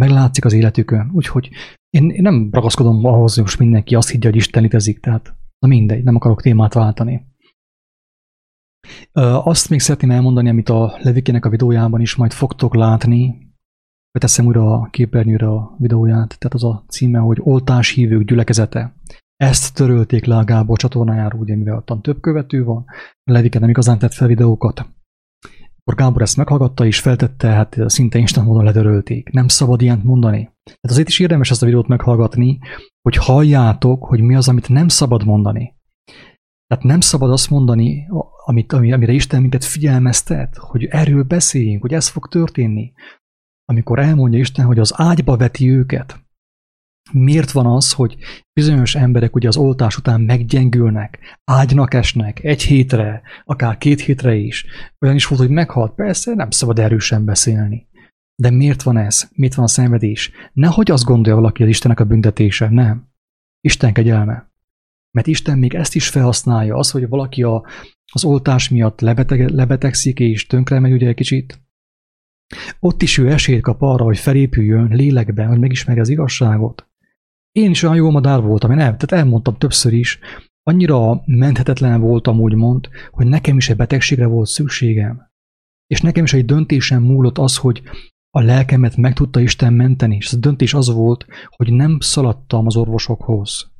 Meglátszik az életükön. Úgyhogy én nem ragaszkodom ahhoz, hogy most mindenki azt higgye, hogy Isten létezik. Tehát na mindegy, nem akarok témát váltani. Azt még szeretném elmondani, amit a Levikének a videójában is majd fogtok látni. Beteszem újra a képernyőre a videóját, tehát az a címe, hogy Oltáshívők gyülekezete. Ezt törölték le a Gábor csatornájáról, ugye, mivel ottan több követő van, Levike nem igazán tett fel videókat. Akkor Gábor ezt meghallgatta és feltette, hát szinte instant módon letörölték. Nem szabad ilyent mondani. Tehát azért is érdemes ezt a videót meghallgatni, hogy halljátok, hogy mi az, amit nem szabad mondani. Tehát nem szabad azt mondani, amire Isten minket figyelmeztet, hogy erről beszéljünk, hogy ez fog történni. Amikor elmondja Isten, hogy az ágyba veti őket, miért van az, hogy bizonyos emberek ugye az oltás után meggyengülnek, ágynak esnek, egy hétre, akár 2 hétre is. Olyan is volt, hogy meghalt. Persze, nem szabad erősen beszélni. De miért van ez? Miért van a szenvedés? Nehogy azt gondolja valaki, hogy Istennek a büntetése. Nem. Isten kegyelme. Mert Isten még ezt is felhasználja. Az, hogy valaki az oltás miatt lebetegszik és tönkre megy ugye egy kicsit, ott is ő esélyt kap arra, hogy felépüljön lélekben, hogy megismerje az igazságot. Én is olyan jó madár voltam, tehát elmondtam többször is, annyira menthetetlen voltam, úgymond, hogy nekem is egy betegségre volt szükségem. És nekem is egy döntésem múlott az, hogy a lelkemet meg tudta Isten menteni, és a döntés az volt, hogy nem szaladtam az orvosokhoz.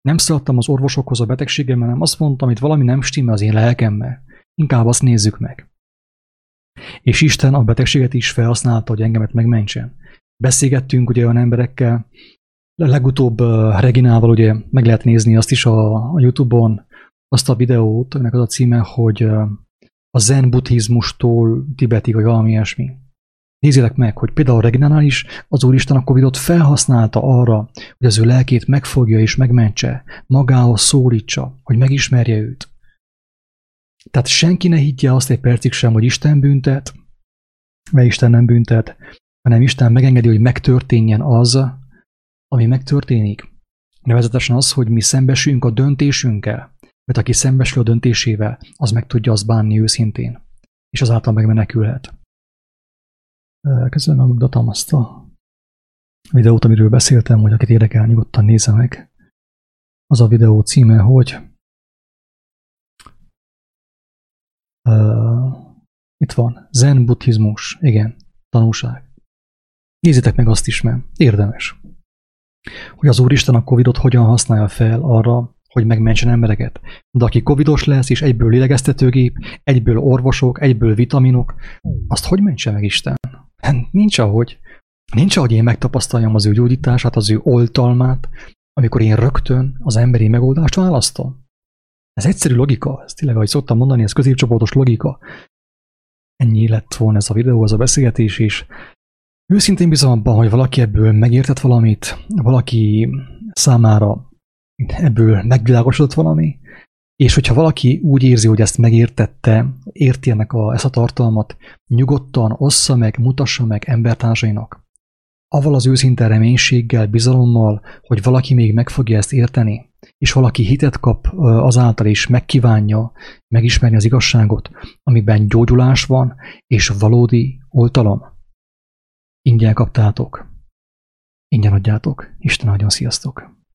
Nem szaladtam az orvosokhoz a betegségemmel, hanem azt mondtam, hogy valami nem stimmel az én lelkemmel. Inkább azt nézzük meg. És Isten a betegséget is felhasználta, hogy engemet megmentsen. Beszélgettünk ugye olyan emberekkel, legutóbb Reginával ugye meg lehet nézni azt is a Youtube-on, azt a videót, aminek az a címe, hogy a zen buddhizmustól Tibetig, vagy valami ilyesmi. Nézzétek meg, hogy például Reginánál is az Úristen a Covidot felhasználta arra, hogy az ő lelkét megfogja és megmentse, magához szólítsa, hogy megismerje őt. Tehát senki ne higgye azt egy percig sem, hogy Isten büntet, mert Isten nem büntet, hanem Isten megengedi, hogy megtörténjen az, ami megtörténik. Nevezetesen az, hogy mi szembesülünk a döntésünkkel, mert aki szembesül a döntésével, az meg tudja azt bánni őszintén, és azáltal megmenekülhet. Közben megmutatom azt a videót, amiről beszéltem, hogy akit érdekel, nyugodtan nézze meg. Az a videó címe, hogy itt van, zen buddhizmus, igen, tanulság. Nézzétek meg azt is, mert érdemes. Hogy az Úristen a Covid-ot hogyan használja fel arra, hogy megmentsen embereket. De aki covidos lesz, és egyből lélegeztetőgép, egyből orvosok, egyből vitaminok, azt hogy mentse meg Isten? Hát nincs ahogy. Nincs ahogy én megtapasztaljam az ő gyógyítását, az ő oltalmát, amikor én rögtön az emberi megoldást választom. Ez egyszerű logika, ez tényleg, ahogy szoktam mondani, ez középcsoportos logika. Ennyi lett volna ez a videó, ez a beszélgetés is. Őszintén bízom abban, hogy valaki ebből megértett valamit, valaki számára ebből megvilágosodott valami, és hogyha valaki úgy érzi, hogy ezt megértette, érti ennek ezt a tartalmat, nyugodtan ossza meg, mutassa meg embertársainak. Avval az őszinte reménységgel, bizalommal, hogy valaki még meg fogja ezt érteni, és valaki hitet kap azáltal is, megkívánja megismerni az igazságot, amiben gyógyulás van, és valódi oltalom. Ingyen kaptátok. Ingyen adjátok. Isten áldjon, sziasztok!